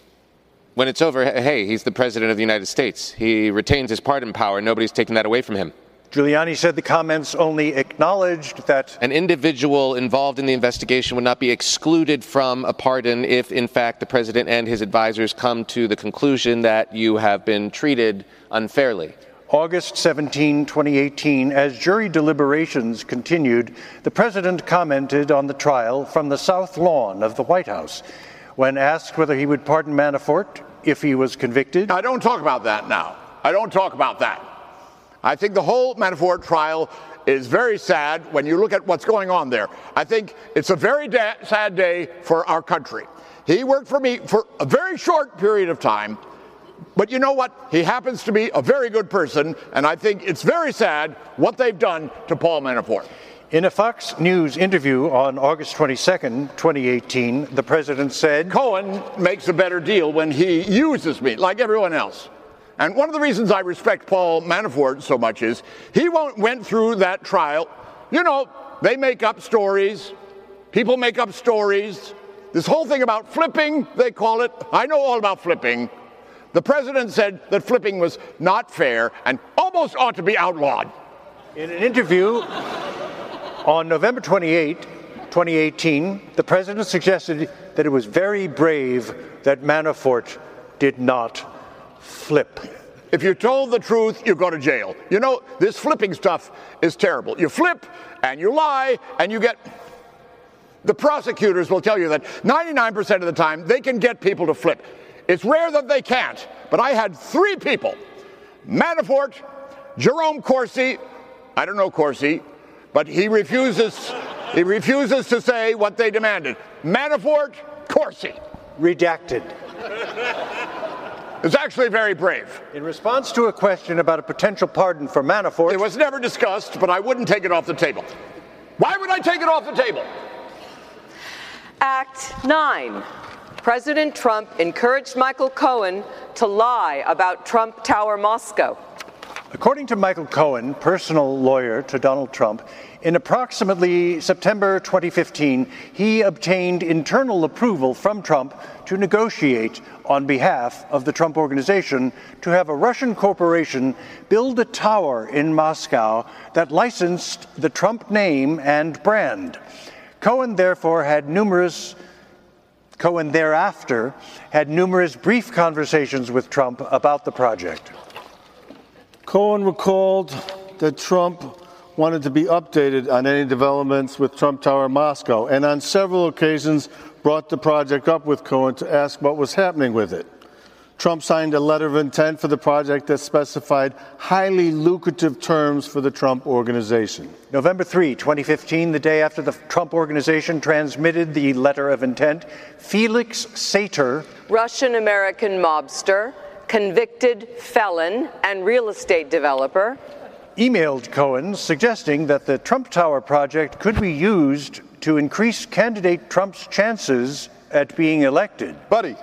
When it's over, hey, he's the president of the United States. He retains his pardon power. Nobody's taking that away from him. Giuliani said the comments only acknowledged that an individual involved in the investigation would not be excluded from a pardon if, in fact, the president and his advisors come to the conclusion that you have been treated unfairly. August 17, 2018, as jury deliberations continued, the president commented on the trial from the South Lawn of the White House. When asked whether he would pardon Manafort if he was convicted... I don't talk about that now. I don't talk about that. I think the whole Manafort trial is very sad when you look at what's going on there. I think it's a very sad day for our country. He worked for me for a very short period of time, but you know what? He happens to be a very good person, and I think it's very sad what they've done to Paul Manafort. In a Fox News interview on August 22nd, 2018, the president said, Cohen makes a better deal when he uses me, like everyone else. And one of the reasons I respect Paul Manafort so much is he went through that trial. You know, they make up stories. People make up stories. This whole thing about flipping, they call it. I know all about flipping. The president said that flipping was not fair and almost ought to be outlawed. In an interview... On November 28, 2018, the president suggested that it was very brave that Manafort did not flip. If you told the truth, you go to jail. You know, this flipping stuff is terrible. You flip, and you lie, and you get... The prosecutors will tell you that 99% of the time they can get people to flip. It's rare that they can't, but I had three people, Manafort, Jerome Corsi, I don't know Corsi, but he refuses to say what they demanded. Manafort, Corsi. Redacted. It's actually very brave. In response to a question about a potential pardon for Manafort... It was never discussed, but I wouldn't take it off the table. Why would I take it off the table? Act 9. President Trump encouraged Michael Cohen to lie about Trump Tower Moscow. According to Michael Cohen, personal lawyer to Donald Trump, in approximately September 2015, he obtained internal approval from Trump to negotiate on behalf of the Trump Organization to have a Russian corporation build a tower in Moscow that licensed the Trump name and brand. Cohen thereafter had numerous brief conversations with Trump about the project. Cohen recalled that Trump wanted to be updated on any developments with Trump Tower Moscow, and on several occasions brought the project up with Cohen to ask what was happening with it. Trump signed a letter of intent for the project that specified highly lucrative terms for the Trump Organization. November 3, 2015, the day after the Trump Organization transmitted the letter of intent, Felix Sater, Russian-American mobster, convicted felon and real estate developer, emailed Cohen suggesting that the Trump Tower project could be used to increase candidate Trump's chances at being elected. Buddy,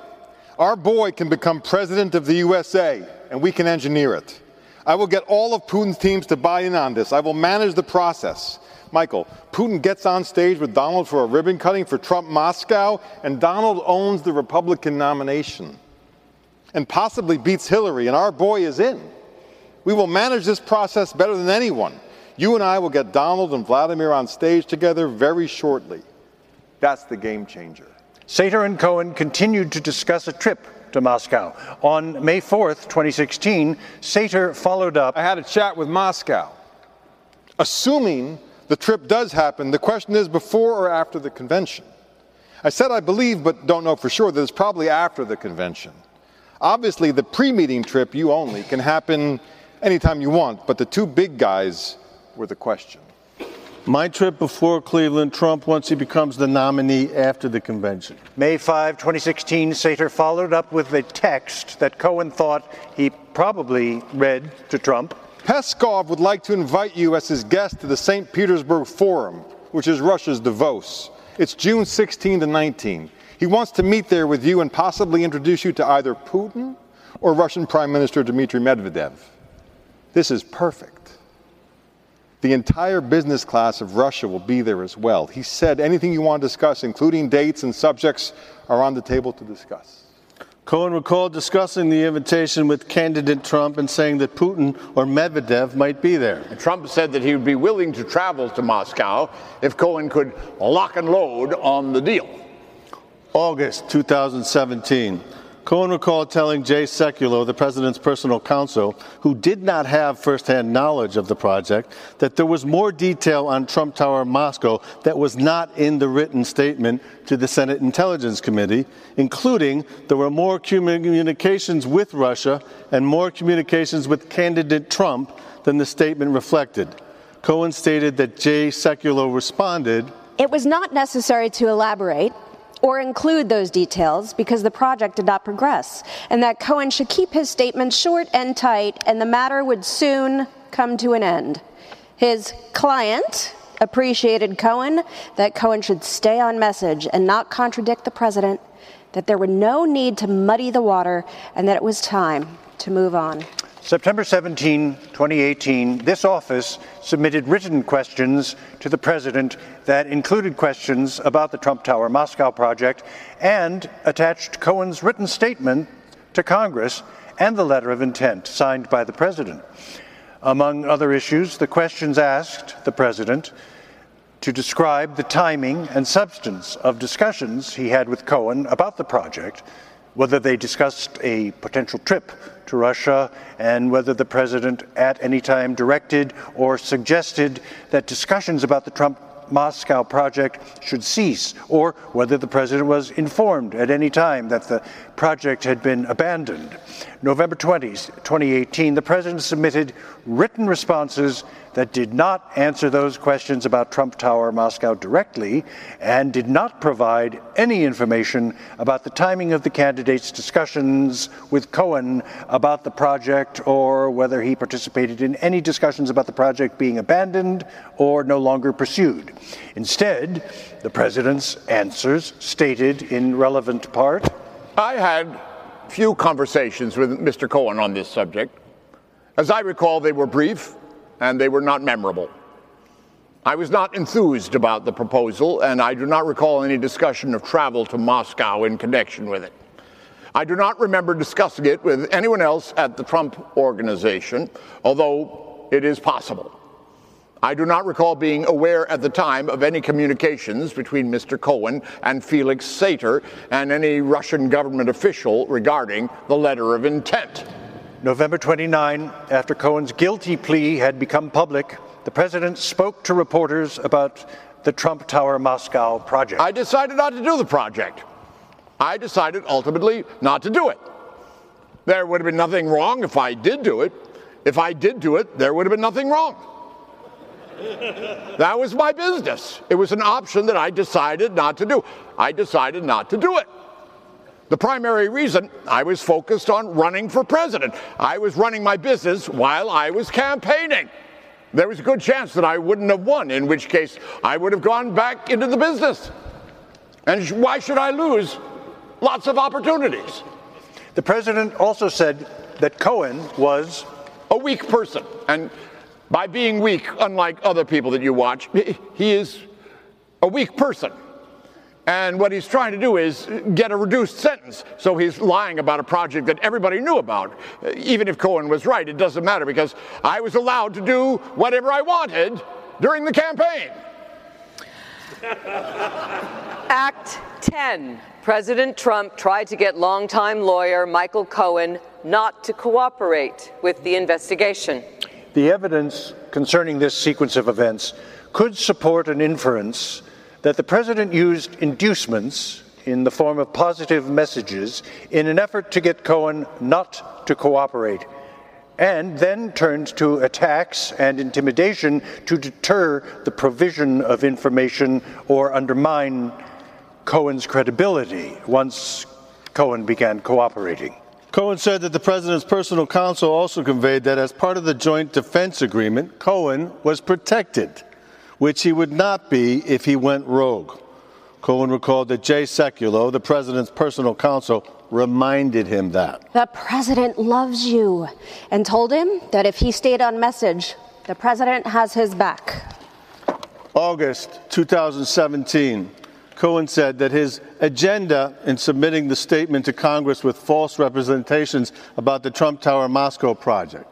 our boy can become president of the USA, and we can engineer it. I will get all of Putin's teams to buy in on this. I will manage the process. Michael, Putin gets on stage with Donald for a ribbon cutting for Trump Moscow, and Donald owns the Republican nomination. And possibly beats Hillary, and our boy is in. We will manage this process better than anyone. You and I will get Donald and Vladimir on stage together very shortly. That's the game changer. Sater and Cohen continued to discuss a trip to Moscow. On May 4th, 2016, Sater followed up... I had a chat with Moscow. Assuming the trip does happen, the question is before or after the convention. I said I believe, but don't know for sure, that it's probably after the convention. Obviously, the pre-meeting trip, you only, can happen anytime you want, but the two big guys were the question. My trip before Cleveland, Trump once he becomes the nominee after the convention. May 5, 2016, Sater followed up with a text that Cohen thought he probably read to Trump. Peskov would like to invite you as his guest to the St. Petersburg Forum, which is Russia's Davos. It's June 16 to 19. He wants to meet there with you and possibly introduce you to either Putin or Russian Prime Minister Dmitry Medvedev. This is perfect. The entire business class of Russia will be there as well. He said anything you want to discuss, including dates and subjects, are on the table to discuss. Cohen recalled discussing the invitation with candidate Trump and saying that Putin or Medvedev might be there. Trump said that he would be willing to travel to Moscow if Cohen could lock and load on the deal. August 2017, Cohen recalled telling Jay Sekulow, the president's personal counsel, who did not have firsthand knowledge of the project, that there was more detail on Trump Tower Moscow that was not in the written statement to the Senate Intelligence Committee, including there were more communications with Russia and more communications with candidate Trump than the statement reflected. Cohen stated that Jay Sekulow responded, "It was not necessary to elaborate or include those details because the project did not progress, and that Cohen should keep his statements short and tight, and the matter would soon come to an end. His client appreciated Cohen, that Cohen should stay on message and not contradict the president, that there were no need to muddy the water, and that it was time to move on." September 17, 2018, this office submitted written questions to the president that included questions about the Trump Tower Moscow project and attached Cohen's written statement to Congress and the letter of intent signed by the president. Among other issues, the questions asked the president to describe the timing and substance of discussions he had with Cohen about the project, whether they discussed a potential trip to Russia, and whether the president at any time directed or suggested that discussions about the Trump Moscow project should cease, or whether the president was informed at any time that the project had been abandoned. November 20, 2018, the president submitted written responses that did not answer those questions about Trump Tower Moscow directly and did not provide any information about the timing of the candidates' discussions with Cohen about the project or whether he participated in any discussions about the project being abandoned or no longer pursued. Instead, the president's answers stated in relevant part, I had few conversations with Mr. Cohen on this subject. As I recall, they were brief and they were not memorable. I was not enthused about the proposal, and I do not recall any discussion of travel to Moscow in connection with it. I do not remember discussing it with anyone else at the Trump Organization, although it is possible. I do not recall being aware at the time of any communications between Mr. Cohen and Felix Sater and any Russian government official regarding the letter of intent. November 29, after Cohen's guilty plea had become public, the president spoke to reporters about the Trump Tower Moscow project. I decided not to do the project. I decided ultimately not to do it. There would have been nothing wrong if I did do it. If I did do it, there would have been nothing wrong. That was my business. It was an option that I decided not to do. I decided not to do it. The primary reason, I was focused on running for president. I was running my business while I was campaigning. There was a good chance that I wouldn't have won, in which case I would have gone back into the business. And why should I lose lots of opportunities? The president also said that Cohen was a weak person, and by being weak, unlike other people that you watch, he is a weak person. And what he's trying to do is get a reduced sentence. So he's lying about a project that everybody knew about. Even if Cohen was right, it doesn't matter because I was allowed to do whatever I wanted during the campaign. Act 10. President Trump tried to get longtime lawyer Michael Cohen not to cooperate with the investigation. The evidence concerning this sequence of events could support an inference that the president used inducements in the form of positive messages in an effort to get Cohen not to cooperate, and then turned to attacks and intimidation to deter the provision of information or undermine Cohen's credibility once Cohen began cooperating. Cohen said that the president's personal counsel also conveyed that as part of the joint defense agreement, Cohen was protected, which he would not be if he went rogue. Cohen recalled that Jay Sekulow, the president's personal counsel, reminded him that the president loves you and told him that if he stayed on message, the president has his back. August 2017. Cohen said that his agenda in submitting the statement to Congress with false representations about the Trump Tower Moscow project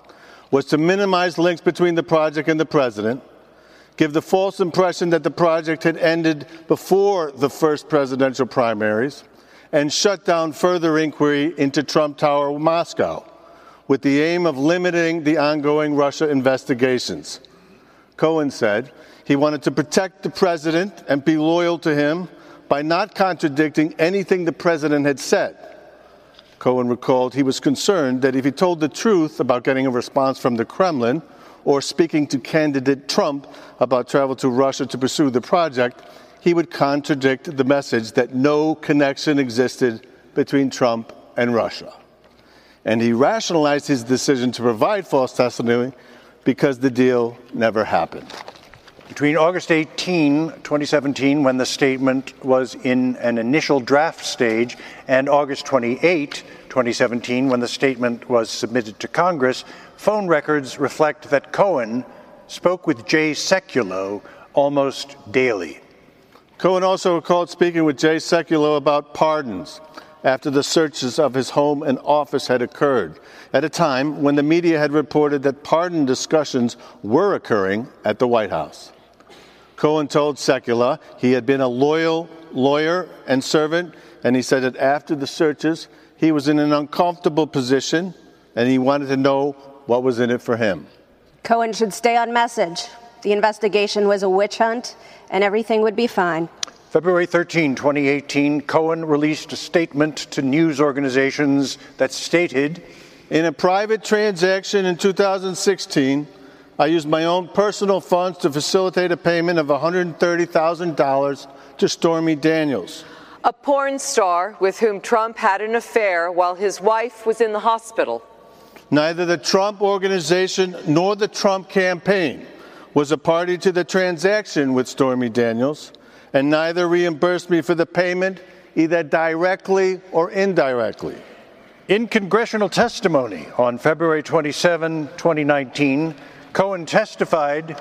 was to minimize links between the project and the president, give the false impression that the project had ended before the first presidential primaries, and shut down further inquiry into Trump Tower Moscow with the aim of limiting the ongoing Russia investigations. Cohen said he wanted to protect the president and be loyal to him by not contradicting anything the president had said. Cohen recalled he was concerned that if he told the truth about getting a response from the Kremlin or speaking to candidate Trump about travel to Russia to pursue the project, he would contradict the message that no connection existed between Trump and Russia. And he rationalized his decision to provide false testimony because the deal never happened. Between August 18, 2017, when the statement was in an initial draft stage, and August 28, 2017, when the statement was submitted to Congress, phone records reflect that Cohen spoke with Jay Sekulow almost daily. Cohen also recalled speaking with Jay Sekulow about pardons after the searches of his home and office had occurred, at a time when the media had reported that pardon discussions were occurring at the White House. Cohen told Sekulow he had been a loyal lawyer and servant, and he said that after the searches, he was in an uncomfortable position, and he wanted to know what was in it for him. Cohen should stay on message. the investigation was a witch hunt, and everything would be fine. February 13, 2018, Cohen released a statement to news organizations that stated, "In a private transaction in 2016, I used my own personal funds to facilitate a payment of $130,000 to Stormy Daniels." A porn star with whom Trump had an affair while his wife was in the hospital. Neither the Trump Organization nor the Trump campaign was a party to the transaction with Stormy Daniels, and neither reimbursed me for the payment, either directly or indirectly. In congressional testimony on February 27, 2019, Cohen testified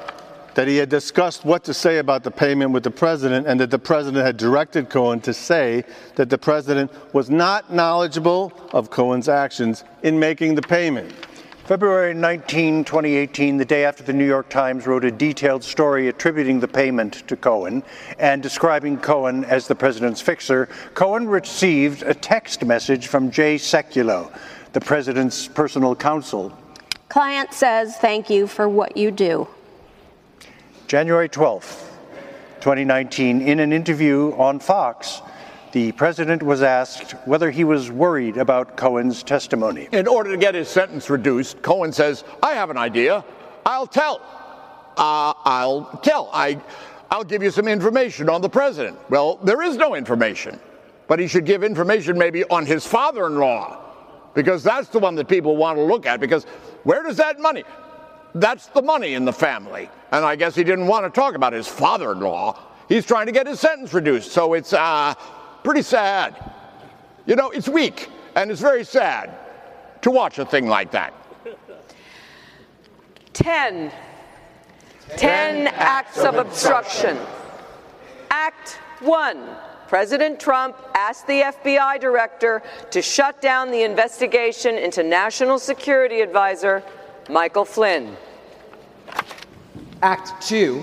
that he had discussed what to say about the payment with the president, and that the president had directed Cohen to say that the president was not knowledgeable of Cohen's actions in making the payment. February 19, 2018, the day after the New York Times wrote a detailed story attributing the payment to Cohen and describing Cohen as the president's fixer, Cohen received a text message from Jay Sekulow, the president's personal counsel. "Client says thank you for what you do." January 12, 2019, in an interview on Fox, the president was asked whether he was worried about Cohen's testimony. "In order to get his sentence reduced, Cohen says, I have an idea. I'll tell. I'll give you some information on the president. Well, there is no information, but he should give information maybe on his father-in-law, because that's the one that people want to look at, because where does that money? That's the money in the family. And I guess he didn't want to talk about his father-in-law. He's trying to get his sentence reduced, so it's, pretty sad. You know, it's weak, and it's very sad to watch a thing like that." 10 acts of obstruction. Act 1. President Trump asked the FBI director to shut down the investigation into National Security Advisor Michael Flynn. Act 2.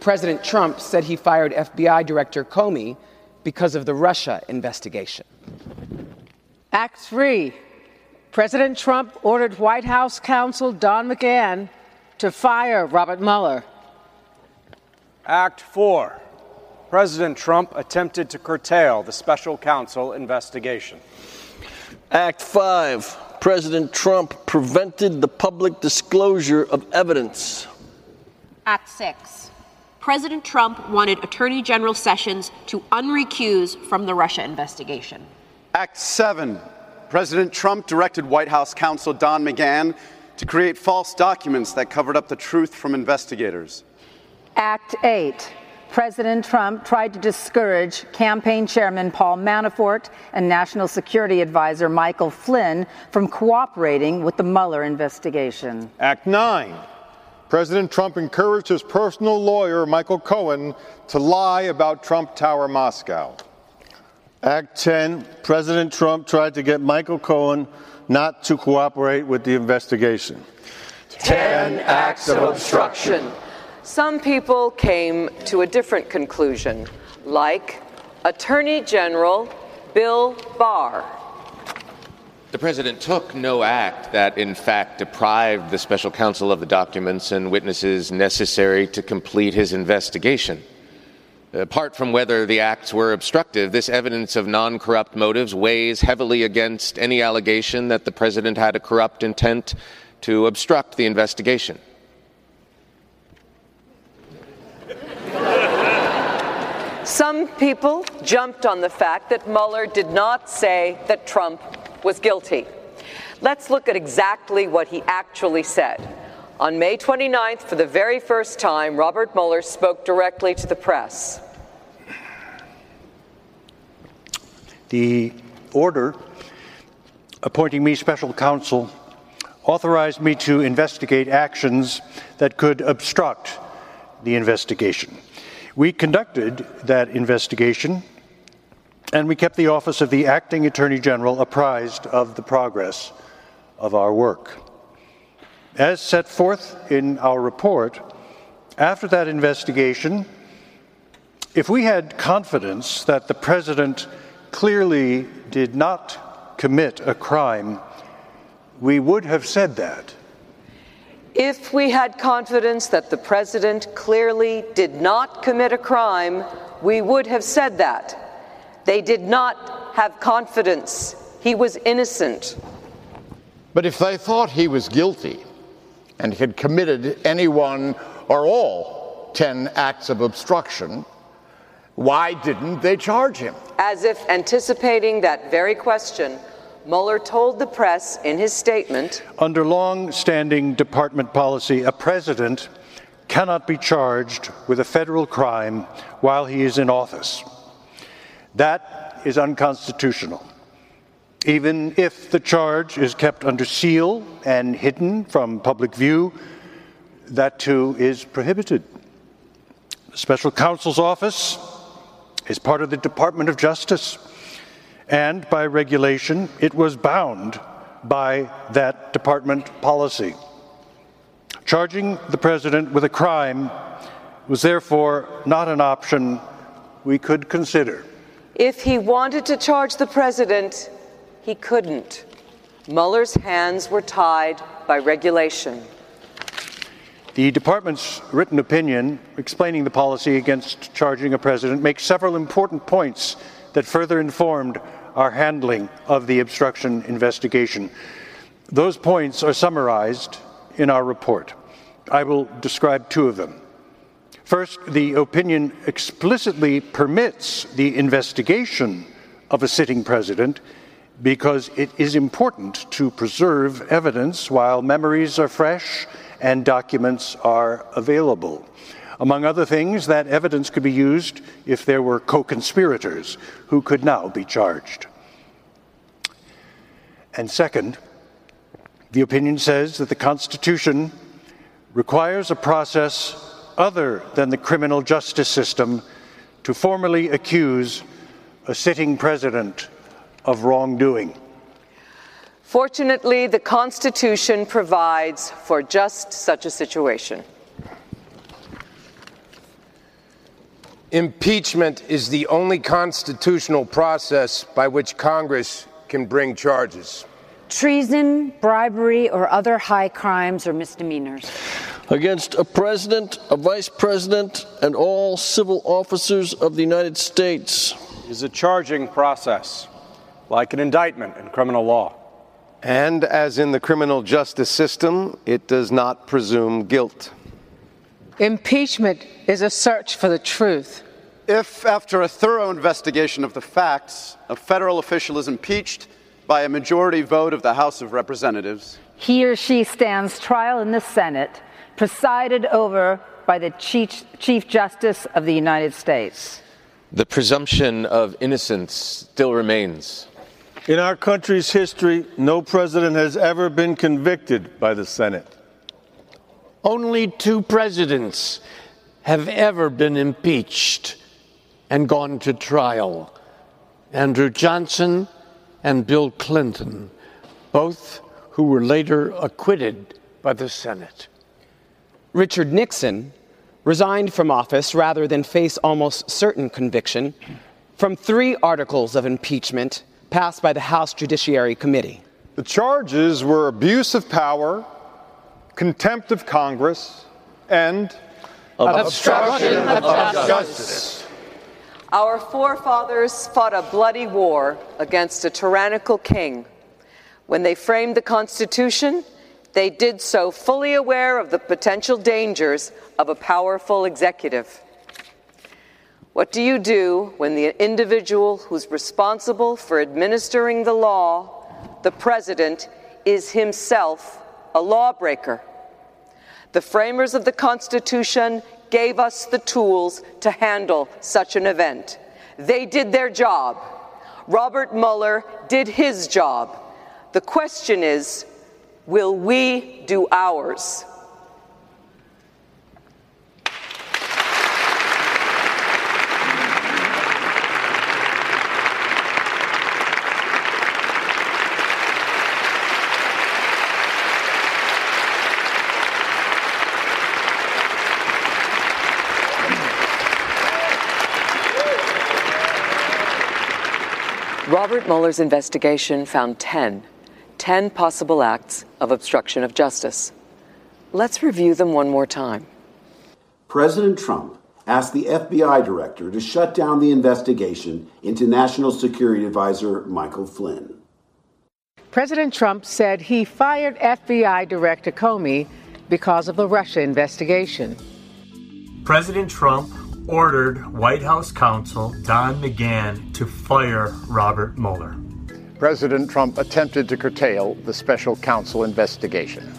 President Trump said he fired FBI Director Comey because of the Russia investigation. Act 3. President Trump ordered White House counsel Don McGahn to fire Robert Mueller. Act 4. President Trump attempted to curtail the special counsel investigation. Act 5. President Trump prevented the public disclosure of evidence. Act 6. President Trump wanted Attorney General Sessions to unrecuse from the Russia investigation. Act 7. President Trump directed White House counsel Don McGahn to create false documents that covered up the truth from investigators. Act 8. President Trump tried to discourage campaign chairman Paul Manafort and National Security Advisor Michael Flynn from cooperating with the Mueller investigation. Act 9. President Trump encouraged his personal lawyer, Michael Cohen, to lie about Trump Tower Moscow. Act 10, President Trump tried to get Michael Cohen not to cooperate with the investigation. 10 acts of obstruction. Some people came to a different conclusion, like Attorney General Bill Barr. The president took no act that, in fact, deprived the special counsel of the documents and witnesses necessary to complete his investigation. Apart from whether the acts were obstructive, this evidence of non-corrupt motives weighs heavily against any allegation that the president had a corrupt intent to obstruct the investigation. Some people jumped on the fact that Mueller did not say that Trump was guilty. Let's look at exactly what he actually said. On May 29th, for the very first time, Robert Mueller spoke directly to the press. "The order appointing me special counsel authorized me to investigate actions that could obstruct the investigation. We conducted that investigation, and we kept the Office of the Acting Attorney General apprised of the progress of our work. As set forth in our report, after that investigation, if we had confidence that the President clearly did not commit a crime, we would have said that." If we had confidence that the president clearly did not commit a crime, we would have said that. They did not have confidence. He was innocent. But if they thought he was guilty and had committed any one or all 10 acts of obstruction, why didn't they charge him? As if anticipating that very question, Mueller told the press in his statement, "Under long-standing department policy, a president cannot be charged with a federal crime while he is in office. That is unconstitutional. Even if the charge is kept under seal and hidden from public view, that too is prohibited. The special counsel's office is part of the Department of Justice, and by regulation, it was bound by that department policy. Charging the president with a crime was therefore not an option we could consider." If he wanted to charge the president, he couldn't. Mueller's hands were tied by regulation. The department's written opinion explaining the policy against charging a president makes several important points that further informed our handling of the obstruction investigation. Those points are summarized in our report. I will describe two of them. First, the opinion explicitly permits the investigation of a sitting president because it is important to preserve evidence while memories are fresh and documents are available. Among other things, that evidence could be used if there were co-conspirators who could now be charged. And second, the opinion says that the Constitution requires a process other than the criminal justice system to formally accuse a sitting president of wrongdoing. Fortunately, the Constitution provides for just such a situation. Impeachment is the only constitutional process by which Congress can bring charges. Treason, bribery, or other high crimes or misdemeanors. Against a president, a vice president, and all civil officers of the United States. Is a charging process, like an indictment in criminal law. And as in the criminal justice system, it does not presume guilt. Impeachment is a search for the truth. If, after a thorough investigation of the facts, a federal official is impeached by a majority vote of the House of Representatives, he or she stands trial in the Senate, presided over by the Chief Justice of the United States. The presumption of innocence still remains. In our country's history, no president has ever been convicted by the Senate. Only two presidents have ever been impeached and gone to trial, Andrew Johnson and Bill Clinton, both who were later acquitted by the Senate. Richard Nixon resigned from office rather than face almost certain conviction from 3 articles of impeachment passed by the House Judiciary Committee. The charges were abuse of power, contempt of Congress, and obstruction of justice. Our forefathers fought a bloody war against a tyrannical king. When they framed the Constitution, they did so fully aware of the potential dangers of a powerful executive. What do you do when the individual who's responsible for administering the law, the president, is himself a lawbreaker? The framers of the Constitution gave us the tools to handle such an event. They did their job. Robert Mueller did his job. The question is, will we do ours? Robert Mueller's investigation found 10 possible acts of obstruction of justice. Let's review them one more time. President Trump asked the FBI director to shut down the investigation into National Security Advisor Michael Flynn. President Trump said he fired FBI Director Comey because of the Russia investigation. President Trump ordered White House counsel Don McGahn to fire Robert Mueller. President Trump attempted to curtail the special counsel investigation.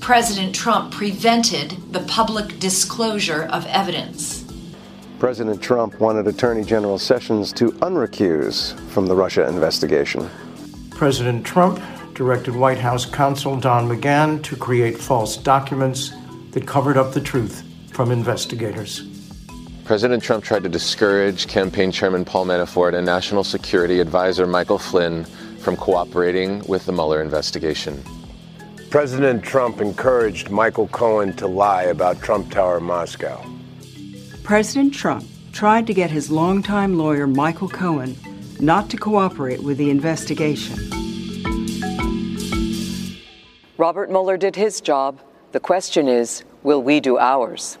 President Trump prevented the public disclosure of evidence. President Trump wanted Attorney General Sessions to unrecuse from the Russia investigation. President Trump directed White House counsel Don McGahn to create false documents that covered up the truth from investigators. President Trump tried to discourage campaign chairman Paul Manafort and National Security Advisor Michael Flynn from cooperating with the Mueller investigation. President Trump encouraged Michael Cohen to lie about Trump Tower Moscow. President Trump tried to get his longtime lawyer Michael Cohen not to cooperate with the investigation. Robert Mueller did his job. The question is, will we do ours?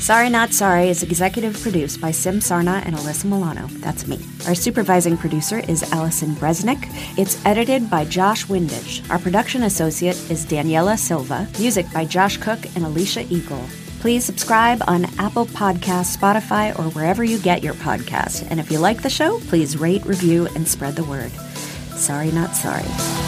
Sorry Not Sorry is executive produced by Sim Sarna and Alyssa Milano. That's me. Our supervising producer is Allison Bresnick. It's edited by Josh Windage. Our production associate is Daniela Silva. Music by Josh Cook and Alicia Eagle. Please subscribe on Apple Podcasts, Spotify, or wherever you get your podcasts. And if you like the show, please rate, review, and spread the word. Sorry, not sorry.